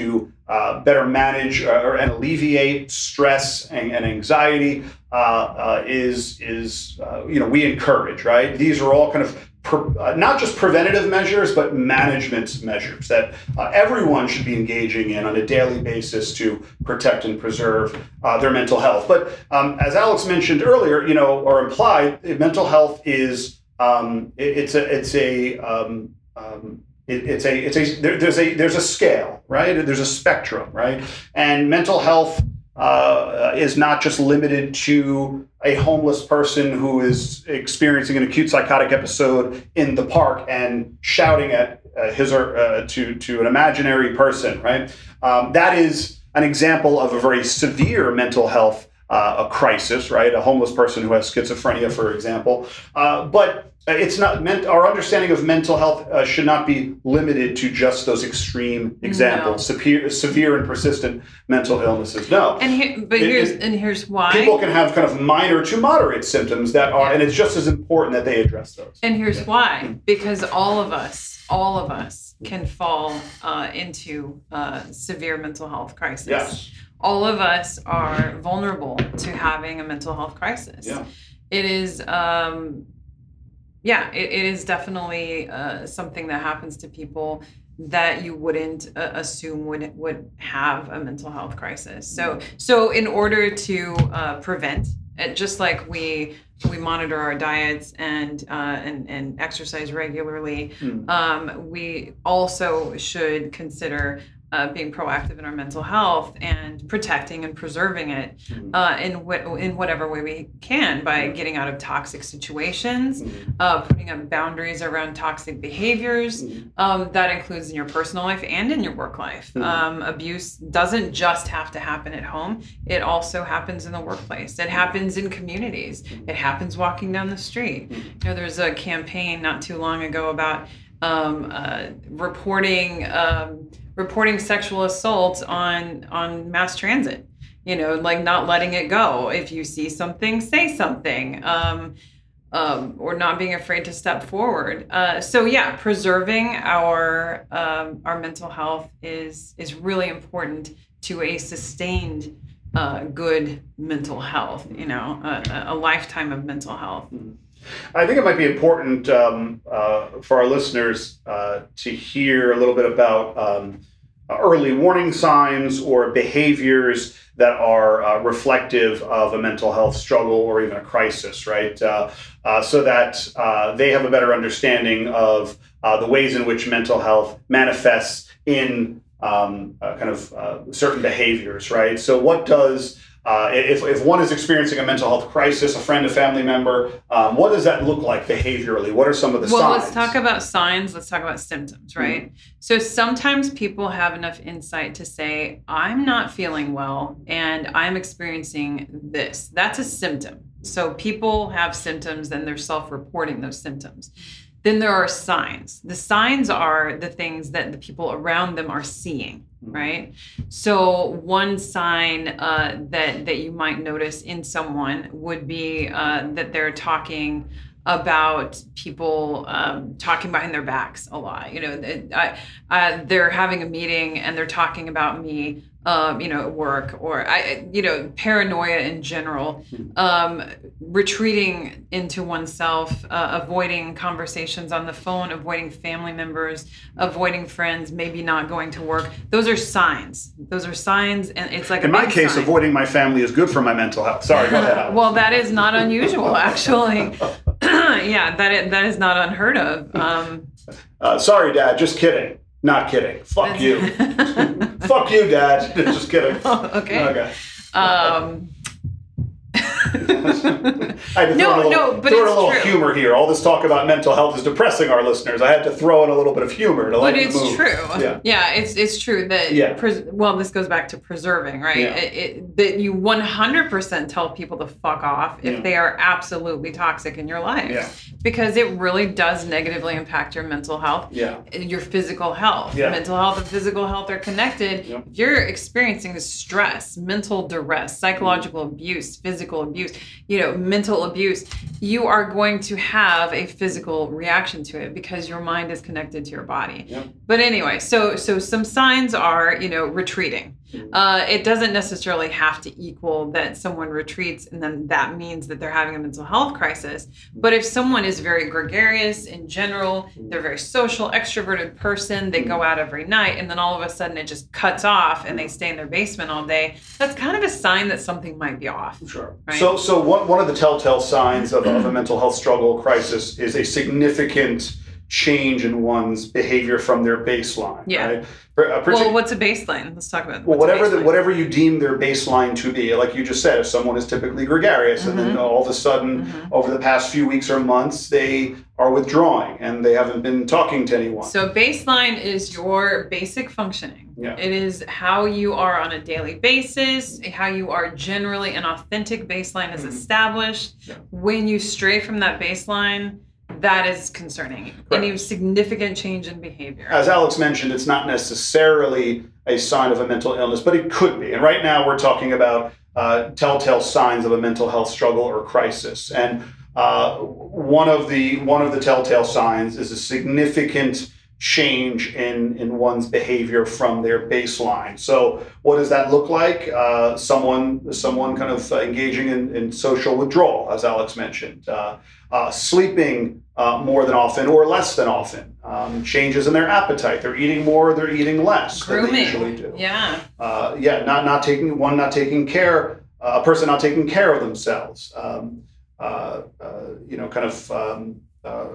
Uh, better manage or, and alleviate stress and, and anxiety uh, uh, is, is uh, you know, we encourage, right? These are all kind of pre- uh, not just preventative measures, but management measures that uh, everyone should be engaging in on a daily basis to protect and preserve uh, their mental health. But um, as Alex mentioned earlier, you know, or implied, mental health is, um, it, it's a, it's a, um, um, It, it's a it's a there, there's a there's a scale, right? There's a spectrum, right? And mental health uh, is not just limited to a homeless person who is experiencing an acute psychotic episode in the park and shouting at uh, his or uh, to to an imaginary person, right? Um, that is an example of a very severe mental health uh, a crisis, right? A homeless person who has schizophrenia, for example, uh, but It's not meant, our understanding of mental health uh, should not be limited to just those extreme examples, no. severe, severe and persistent mental illnesses. No. And here, but it, here's it, and here's why. People can have kind of minor to moderate symptoms that are, yeah. and it's just as important that they address those. And here's yeah. why, because all of us, all of us can fall uh, into uh, severe mental health crisis. Yes. All of us are vulnerable to having a mental health crisis. Yeah. It is... Um, Yeah, it, it is definitely uh, something that happens to people that you wouldn't uh, assume would would have a mental health crisis. So, so in order to uh, prevent it, just like we we monitor our diets and uh, and and exercise regularly, mm. um, we also should consider uh, being proactive in our mental health and protecting and preserving it mm. uh, in wh- in whatever way we can by getting out of toxic situations, mm. uh, putting up boundaries around toxic behaviors. Mm. Um, that includes in your personal life and in your work life. Mm. Um, abuse doesn't just have to happen at home. It also happens in the workplace. It happens in communities. It happens walking down the street. Mm. You know, there's a campaign not too long ago about um, uh, reporting um, reporting sexual assaults on, on mass transit, you know, like not letting it go. If you see something, say something, um, um, or not being afraid to step forward. Uh, so yeah, preserving our, um, our mental health is, is really important to a sustained, uh, good mental health, you know, a, a lifetime of mental health. I think it might be important um, uh, for our listeners uh, to hear a little bit about um, early warning signs or behaviors that are uh, reflective of a mental health struggle or even a crisis, right? Uh, uh, so that uh, they have a better understanding of uh, the ways in which mental health manifests in um, uh, kind of uh, certain behaviors, right? So what does... Uh, if, if one is experiencing a mental health crisis, a friend, a family member, um, what does that look like behaviorally? What are some of the well, signs? Well, let's talk about signs. Let's talk about symptoms, right? Mm-hmm. So sometimes people have enough insight to say, I'm not feeling well and I'm experiencing this. That's a symptom. So people have symptoms and they're self-reporting those symptoms. Then there are signs. The signs are the things that the people around them are seeing, right? So one sign uh, that, that you might notice in someone would be uh, that they're talking about people um, talking behind their backs a lot. You know, they, I, I, they're having a meeting and they're talking about me, um, you know, at work or, I, you know, paranoia in general, um, retreating into oneself, uh, avoiding conversations on the phone, avoiding family members, avoiding friends, maybe not going to work. Those are signs. Those are signs. And it's like in a my case, sign. Avoiding my family is good for my mental health. Sorry, go ahead. Well, that is not unusual, actually. Yeah, that is, that is not unheard of. Um, uh, sorry, Dad. Just kidding. Not kidding. Fuck you. Fuck you, Dad. Just kidding. Oh, okay. Okay. Um, I had to no, throw in a little, no, but throw in a little humor here. All this talk about mental health is depressing our listeners. I had to throw in a little bit of humor to but lighten the mood. But it's true. Yeah. yeah, it's it's true that, yeah. pres- well, this goes back to preserving, right? Yeah. It, it, that you one hundred percent tell people to fuck off if yeah. they are absolutely toxic in your life. Yeah. Because it really does negatively impact your mental health, yeah. your physical health. Yeah. Mental health and physical health are connected. Yeah. If you're experiencing stress, mental duress, psychological mm-hmm. abuse, physical abuse, you know, mental abuse, you are going to have a physical reaction to it because your mind is connected to your body. Yep. But anyway, so so some signs are, you know, retreating. Uh, it doesn't necessarily have to equal that someone retreats and then that means that they're having a mental health crisis. But if someone is very gregarious in general, they're a very social, extroverted person, they go out every night and then all of a sudden it just cuts off and they stay in their basement all day, that's kind of a sign that something might be off. Sure. Right? So, so one, one of the telltale signs of, of a mental health struggle crisis is a significant change in one's behavior from their baseline. Yeah. Right? Partic- well, what's a baseline? Let's talk about that. Well, whatever the, whatever you deem their baseline to be, like you just said, if someone is typically gregarious mm-hmm. and then all of a sudden mm-hmm. over the past few weeks or months, they are withdrawing and they haven't been talking to anyone. So baseline is your basic functioning. Yeah. It is how you are on a daily basis, how you are generally. An authentic baseline is mm-hmm. established. Yeah. When you stray from that baseline, that is concerning. Correct. Any significant change in behavior. As Alex mentioned, it's not necessarily a sign of a mental illness, but it could be. And right now we're talking about uh, telltale signs of a mental health struggle or crisis. And uh, one of the one of the telltale signs is a significant change in, in one's behavior from their baseline. So what does that look like? Uh, someone someone kind of engaging in, in social withdrawal, as Alex mentioned, uh, uh, sleeping uh, more than often or less than often, um, changes in their appetite. They're eating more, they're eating less Grooming. than they usually do. Yeah. Uh, yeah, not, not taking, one not taking care, uh, a person not taking care of themselves, um, uh, uh, you know, kind of, um, uh,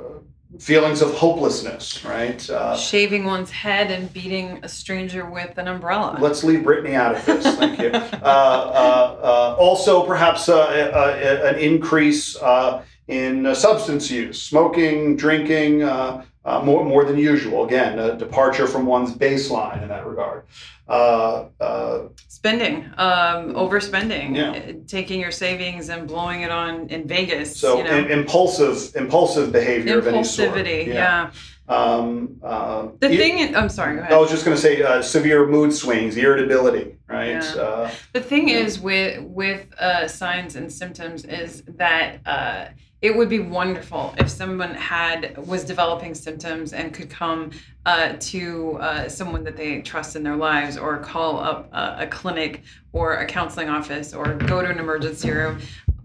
feelings of hopelessness, right? Uh, Shaving one's head and beating a stranger with an umbrella. Let's leave Brittany out of this. Thank you. Uh, uh, uh, also, perhaps uh, uh, an increase uh, in uh, substance use, smoking, drinking, uh, uh, more more than usual. Again, a departure from one's baseline in that regard. Uh, uh, Spending, um, overspending, yeah. Taking your savings and blowing it on in Vegas. So you know? in, impulsive, impulsive behavior of any sort. Impulsivity, yeah. yeah. Um, uh, the e- thing, is, I'm sorry, go ahead. I was just going to say uh, severe mood swings, irritability, right? Yeah. Uh, the thing yeah. is with with uh, signs and symptoms is that uh, it would be wonderful if someone had was developing symptoms and could come uh, to uh, someone that they trust in their lives, or call up a, a clinic or a counseling office or go to an emergency room.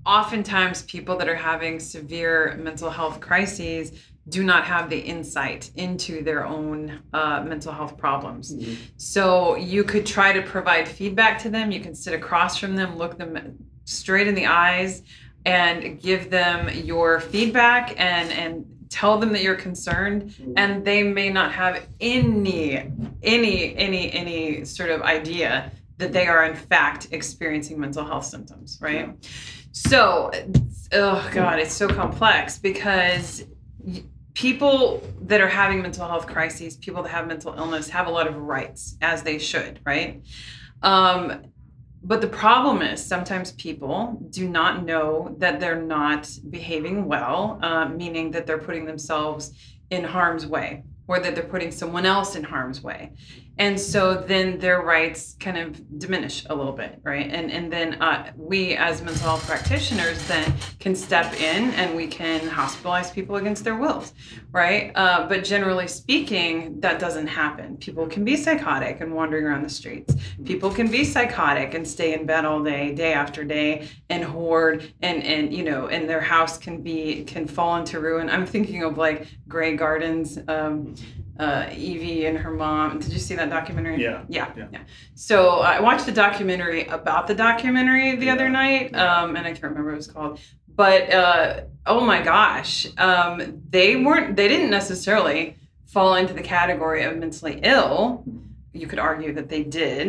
Oftentimes, people that are having severe mental health crises do not have the insight into their own uh, mental health problems. Mm-hmm. So you could try to provide feedback to them. You can sit across from them, look them straight in the eyes, and give them your feedback and and tell them that you're concerned, and they may not have any, any, any, any sort of idea that they are in fact experiencing mental health symptoms, right? Yeah. So, oh God, it's so complex because people that are having mental health crises, people that have mental illness have a lot of rights, as they should, right? Um, But the problem is sometimes people do not know that they're not behaving well, uh, meaning that they're putting themselves in harm's way or that they're putting someone else in harm's way. And so then their rights kind of diminish a little bit, right? And and then uh, we as mental health practitioners then can step in and we can hospitalize people against their wills, right? Uh, but generally speaking, that doesn't happen. People can be psychotic and wandering around the streets. People can be psychotic and stay in bed all day, day after day, and hoard, and and you know, and their house can be can fall into ruin. I'm thinking of like Grey Gardens. Um, Uh, Evie and her mom. Did you see that documentary? Yeah. Yeah. yeah. yeah. So I watched a documentary about the documentary the yeah. other night, um, and I can't remember what it was called. But uh, oh my gosh, um, they weren't. They didn't necessarily fall into the category of mentally ill. You could argue that they did.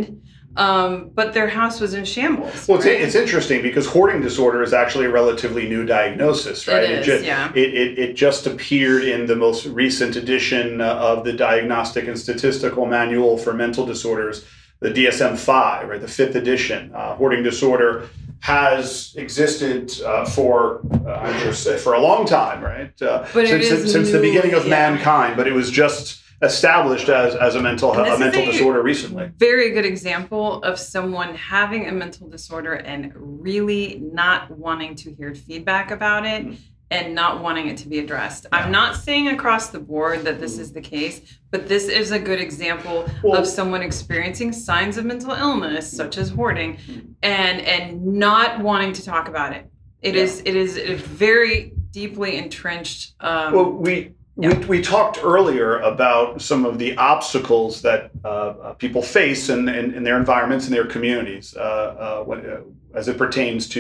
Um, but their house was in shambles. Well, right? it's, it's interesting because hoarding disorder is actually a relatively new diagnosis, right? It is, it just, yeah. It, it, it just appeared in the most recent edition of the Diagnostic and Statistical Manual for Mental Disorders, the D S M five, right, the fifth edition. Uh, hoarding disorder has existed uh, for, uh, I'm sure, say, for a long time, right? Uh, but since it is since new, the beginning of yeah. mankind, but it was just established as, as a mental a mental disorder recently. Very good example of someone having a mental disorder and really not wanting to hear feedback about it mm. and not wanting it to be addressed. Yeah. I'm not saying across the board that this is the case, but this is a good example well, of someone experiencing signs of mental illness, such as hoarding, mm. and and not wanting to talk about it. It yeah. is it is a very deeply entrenched... Um, well, we... Yeah. We, we talked earlier about some of the obstacles that uh, people face in, in, in their environments and their communities uh, uh, when, uh, as it pertains to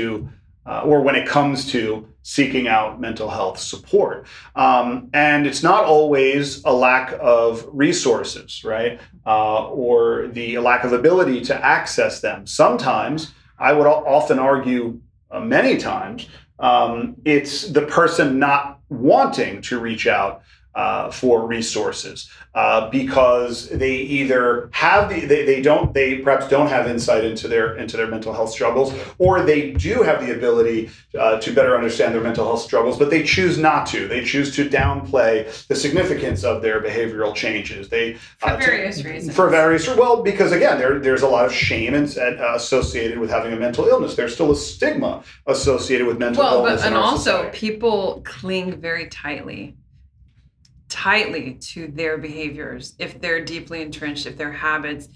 uh, or when it comes to seeking out mental health support. Um, and it's not always a lack of resources, right? Uh, or the lack of ability to access them. Sometimes, I would often argue uh, many times, um, it's the person not wanting to reach out uh, for resources uh, because they either have the they, they don't they perhaps don't have insight into their into their mental health struggles, or they do have the ability uh, to better understand their mental health struggles, but they choose not to. They choose to downplay the significance of their behavioral changes. They uh, for various to, reasons. For various well, because again, there there's a lot of shame and, uh, associated with having a mental illness. There's still a stigma associated with mental well, illness. Well, but and also society. People cling very tightly. tightly to their behaviors, if they're deeply entrenched, if they're habits.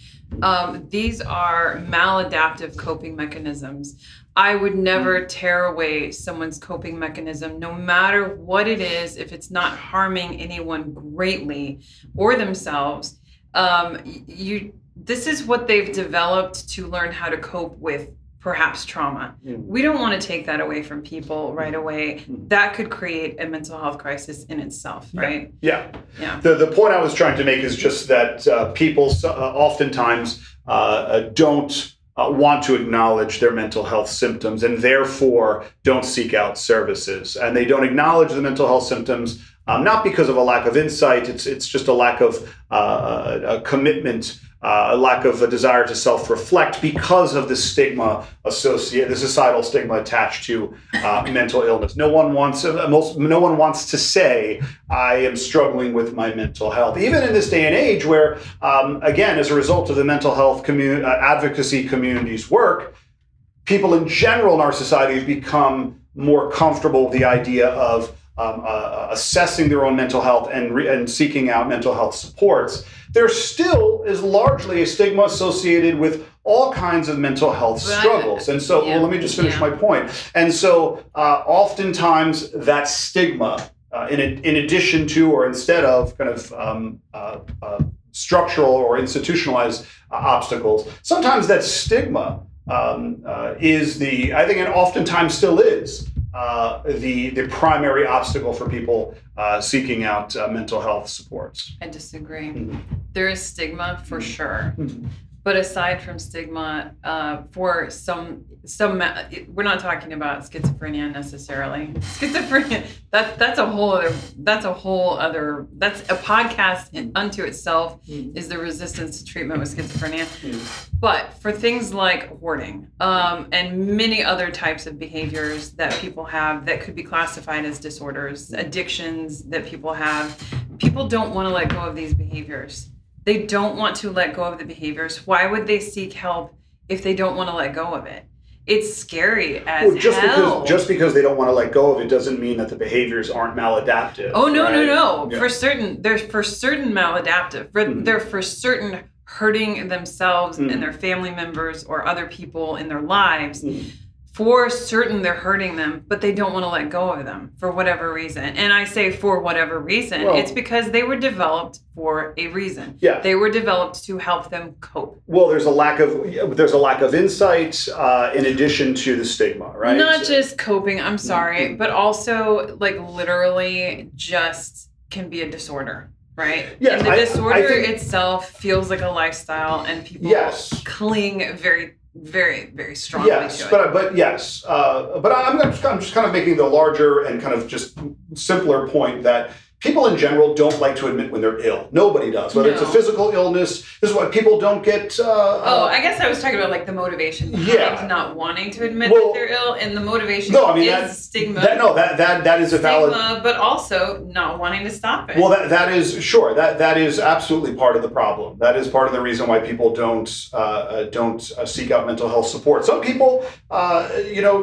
Um, these are maladaptive coping mechanisms. I would never tear away someone's coping mechanism, no matter what it is, if it's not harming anyone greatly or themselves. Um, you, this is what they've developed to learn how to cope with perhaps trauma. Yeah. We don't want to take that away from people right away. That could create a mental health crisis in itself, right? Yeah. Yeah. The the point I was trying to make is just that uh, people uh, oftentimes uh, don't uh, want to acknowledge their mental health symptoms and therefore don't seek out services. And they don't acknowledge the mental health symptoms, um, not because of a lack of insight. It's, it's just a lack of uh, a commitment Uh, a lack of a desire to self-reflect because of the stigma associated, the societal stigma attached to uh, mental illness. No one wants, uh, most, no one wants to say, I am struggling with my mental health. Even in this day and age where, um, again, as a result of the mental health commun- uh, advocacy community's work, people in general in our society have become more comfortable with the idea of um, uh, assessing their own mental health and, re- and seeking out mental health supports. There still is largely a stigma associated with all kinds of mental health struggles. And so, yeah. well, let me just finish yeah. my point. And so uh, oftentimes that stigma, uh, in, in addition to or instead of kind of um, uh, uh, structural or institutionalized uh, obstacles, sometimes that stigma um, uh, is the, I think it oftentimes still is, Uh, the the primary obstacle for people uh, seeking out uh, mental health supports. I disagree. Mm-hmm. There is stigma for mm-hmm. sure, mm-hmm. but aside from stigma, uh, for some some we're not talking about schizophrenia necessarily. Schizophrenia that that's a whole other that's a whole other that's a podcast in, unto itself mm-hmm. is the resistance to treatment with schizophrenia. Mm-hmm. But for things like hoarding um, and many other types of behaviors that people have that could be classified as disorders, addictions that people have, people don't want to let go of these behaviors. They don't want to let go of the behaviors. Why would they seek help if they don't want to let go of it? It's scary as well, just hell. Because, just because they don't want to let go of it doesn't mean that the behaviors aren't maladaptive. Oh, no, right? no, no. Yeah. For certain, they're for certain maladaptive. For, mm-hmm. They're for certain hurting themselves mm. and their family members or other people in their lives. Mm. For certain, they're hurting them, but they don't want to let go of them for whatever reason. And I say for whatever reason, well, it's because they were developed for a reason. Yeah. They were developed to help them cope. Well, there's a lack of there's a lack of insight uh, in addition to the stigma, right? Not so, just coping, I'm sorry, but also like literally just can be a disorder. Right? Yes, and the disorder I, I think, itself feels like a lifestyle, and people yes. cling very, very, very strongly yes, to it. But, but yes, uh, but I'm just, I'm just kind of making the larger and kind of just simpler point that people in general don't like to admit when they're ill. Nobody does, whether no. it's a physical illness. This is why people don't get... Uh, oh, I guess I was talking about like the motivation yeah. behind not wanting to admit well, that they're ill, and the motivation no, I mean, is that, stigma. That, no, that, that, that is a valid... Stigma, but also not wanting to stop it. Well, that that is, sure, that that is absolutely part of the problem. That is part of the reason why people don't uh, don't uh, seek out mental health support. Some people, uh, you know,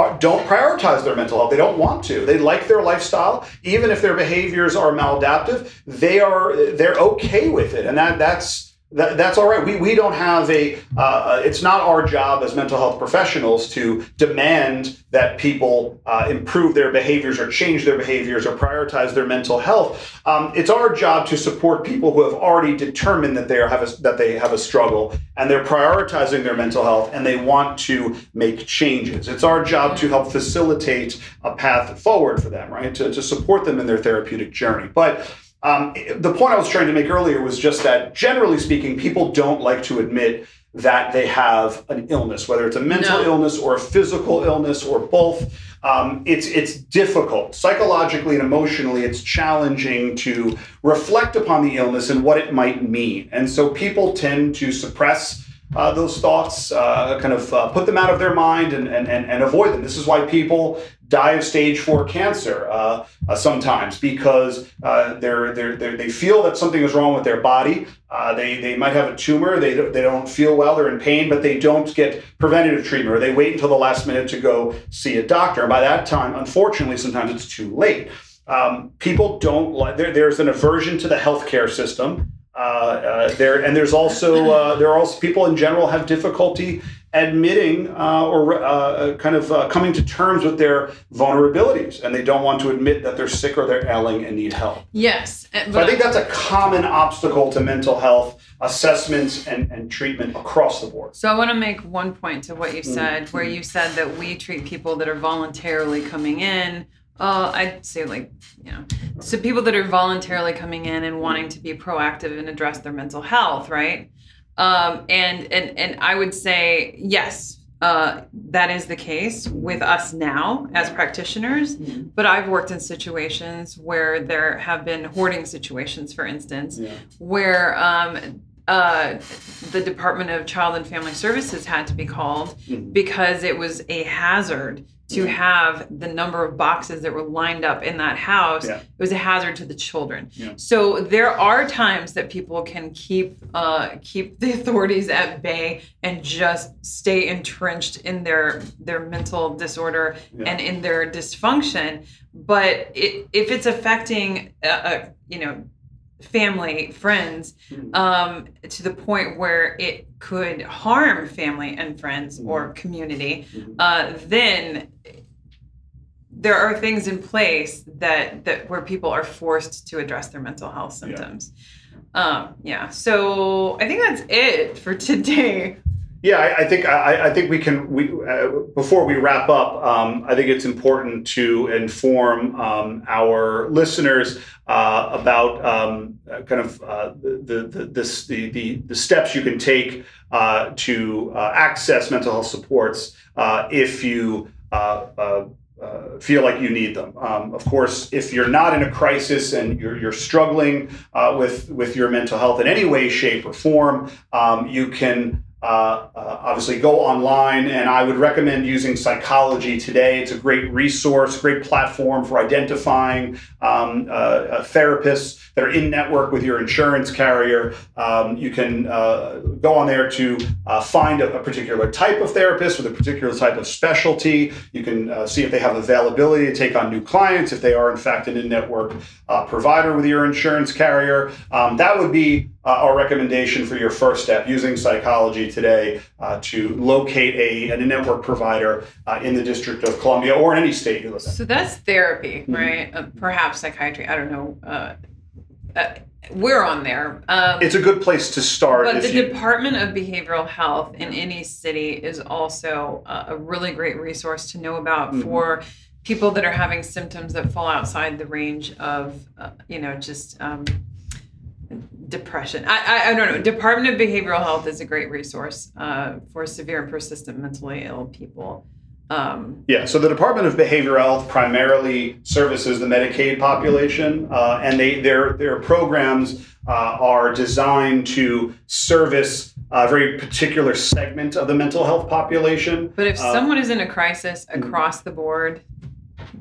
are, don't prioritize their mental health. They don't want to. They like their lifestyle, even if their behavior Behaviors are maladaptive. They are they're okay with it, and that that's that, that's all right. We we don't have a. Uh, it's not our job as mental health professionals to demand that people uh, improve their behaviors or change their behaviors or prioritize their mental health. Um, it's our job to support people who have already determined that they are, have a, that they have a struggle and they're prioritizing their mental health and they want to make changes. It's our job to help facilitate a path forward for them, right? To, to support them in their therapeutic journey. But um, the point I was trying to make earlier was just that generally speaking, people don't like to admit that they have an illness, whether it's a mental no. illness or a physical illness or both. Um, it's it's difficult psychologically and emotionally. It's challenging to reflect upon the illness and what it might mean. And so people tend to suppress uh, those thoughts, uh, kind of uh, put them out of their mind and, and, and, and avoid them. This is why people die of stage four cancer uh, uh, sometimes, because uh, they're, they're, they're, they feel that something is wrong with their body. Uh, they, they might have a tumor, they, they don't feel well, they're in pain, but they don't get preventative treatment, or they wait until the last minute to go see a doctor. And by that time, unfortunately, sometimes it's too late. Um, people don't like, there, there's an aversion to the healthcare system. Uh, uh, there and there's also, uh, there are also people in general have difficulty admitting uh, or uh, kind of uh, coming to terms with their vulnerabilities, and they don't want to admit that they're sick or they're ailing and need help. Yes. But so I think that's a common obstacle to mental health assessments and, and treatment across the board. So I want to make one point to what you said, mm-hmm. where you said that we treat people that are voluntarily coming in. Uh, I'd say like, you know, so people that are voluntarily coming in and wanting to be proactive and address their mental health, right? Um, and, and, and I would say, yes, uh, that is the case with us now as practitioners, mm-hmm. but I've worked in situations where there have been hoarding situations, for instance, yeah. where, um, uh, the Department of Child and Family Services had to be called mm-hmm. because it was a hazard to have the number of boxes that were lined up in that house. Yeah. It was a hazard to the children. Yeah. So there are times that people can keep uh, keep the authorities at bay and just stay entrenched in their their mental disorder yeah. and in their dysfunction. But it, if it's affecting a, a, you know, family, friends, um, to the point where it could harm family and friends mm-hmm. or community, mm-hmm. uh, then there are things in place that, that where people are forced to address their mental health symptoms. Yeah. Um, yeah. So I think that's it for today. Yeah, I, I think I, I think we can. We uh, before we wrap up, um, I think it's important to inform um, our listeners uh, about um, kind of uh, the, the, this, the the the steps you can take uh, to uh, access mental health supports uh, if you uh, uh, uh, feel like you need them. Um, of course, if you're not in a crisis and you're you're struggling uh, with with your mental health in any way, shape, or form, um, you can. Uh, uh, obviously go online, and I would recommend using Psychology Today. It's a great resource, great platform for identifying um, uh, uh, therapists that are in network with your insurance carrier. Um, you can uh, go on there to uh, find a, a particular type of therapist with a particular type of specialty. You can uh, see if they have availability to take on new clients, if they are in fact an in-network uh, provider with your insurance carrier. Um, that would be Uh, our recommendation for your first step, using Psychology Today uh, to locate a, a network provider uh, in the District of Columbia or in any state you live in. So that's therapy, right? Mm-hmm. Uh, perhaps psychiatry. I don't know. Uh, uh, we're on there. Um, it's a good place to start. But the you... Department of Behavioral Health in any city is also uh, a really great resource to know about mm-hmm. for people that are having symptoms that fall outside the range of, uh, you know, just... Um, Depression. I, I I don't know. Department of Behavioral Health is a great resource uh, for severe and persistent mentally ill people. Um, yeah. So the Department of Behavioral Health primarily services the Medicaid population, uh, and they their their programs uh, are designed to service a very particular segment of the mental health population. But if uh, someone is in a crisis across the board,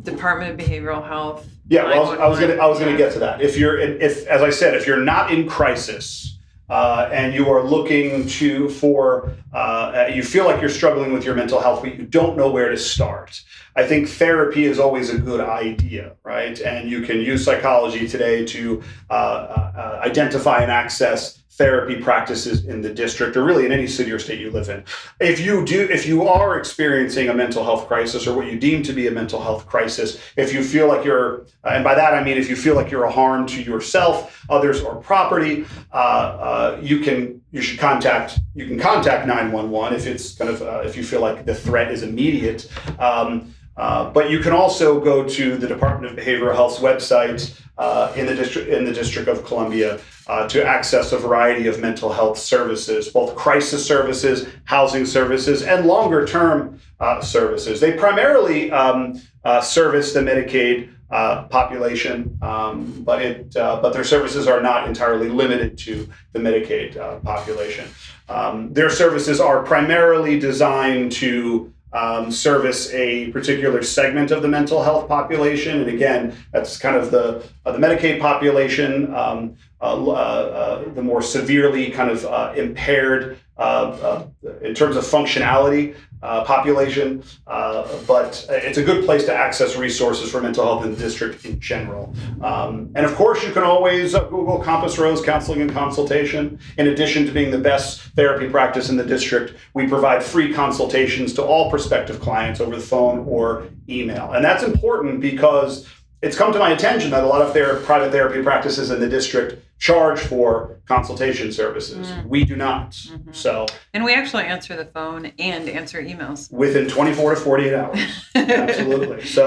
Department of Behavioral Health. Yeah, well, I was going to I was going to get to that. If you're if as I said, if you're not in crisis uh, and you are looking to for uh, you feel like you're struggling with your mental health, but you don't know where to start, I think therapy is always a good idea, right? And you can use Psychology Today to uh, uh, identify and access therapy practices in the district, or really in any city or state you live in. If you do, if you are experiencing a mental health crisis, or what you deem to be a mental health crisis, if you feel like you're, and by that I mean if you feel like you're a harm to yourself, others, or property, uh, uh, you can, you should contact, you can contact nine one one if it's kind of, uh, if you feel like the threat is immediate. Um, uh, but you can also go to the Department of Behavioral Health's website. uh, in the district in the District of Columbia uh, to access a variety of mental health services, both crisis services, housing services, and longer-term uh, services. They primarily um, uh, service the Medicaid Uh, population, um, but it uh, but their services are not entirely limited to the Medicaid uh, population. Um, their services are primarily designed to um, service a particular segment of the mental health population, and again, that's kind of the uh, the Medicaid population, um, uh, uh, uh, the more severely kind of uh, impaired uh, uh, in terms of functionality. Uh, population, uh, but it's a good place to access resources for mental health in the district in general. Um, and of course, you can always Google Compass Rose Counseling and Consultation. In addition to being the best therapy practice in the district, we provide free consultations to all prospective clients over the phone or email. And that's important because it's come to my attention that a lot of their private therapy practices in the district charge for consultation services. Mm. We do not. Mm-hmm. So, and we actually answer the phone and answer emails within twenty-four to forty-eight hours. Absolutely. So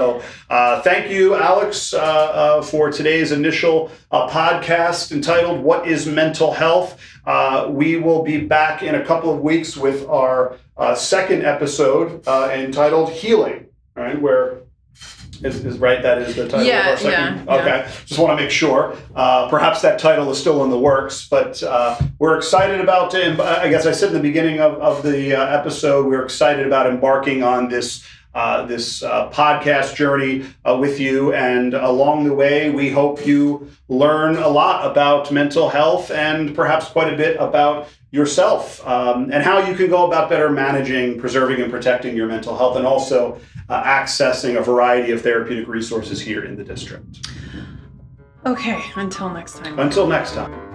uh, thank you, Alex, uh, uh, for today's initial uh, podcast entitled What is Mental Health? Uh, we will be back in a couple of weeks with our uh, second episode uh, entitled Healing, right? Where Is, is right? That is the title yeah, of our second. Yeah, okay, yeah. Just want to make sure. Uh, perhaps that title is still in the works, but uh, we're excited about it. I guess I said in the beginning of, of the uh, episode, we're excited about embarking on this uh, this uh, podcast journey uh, with you, and along the way, we hope you learn a lot about mental health and perhaps quite a bit about yourself um, and how you can go about better managing, preserving, and protecting your mental health, and also uh, accessing a variety of therapeutic resources here in the district. Okay, until next time. Until next time.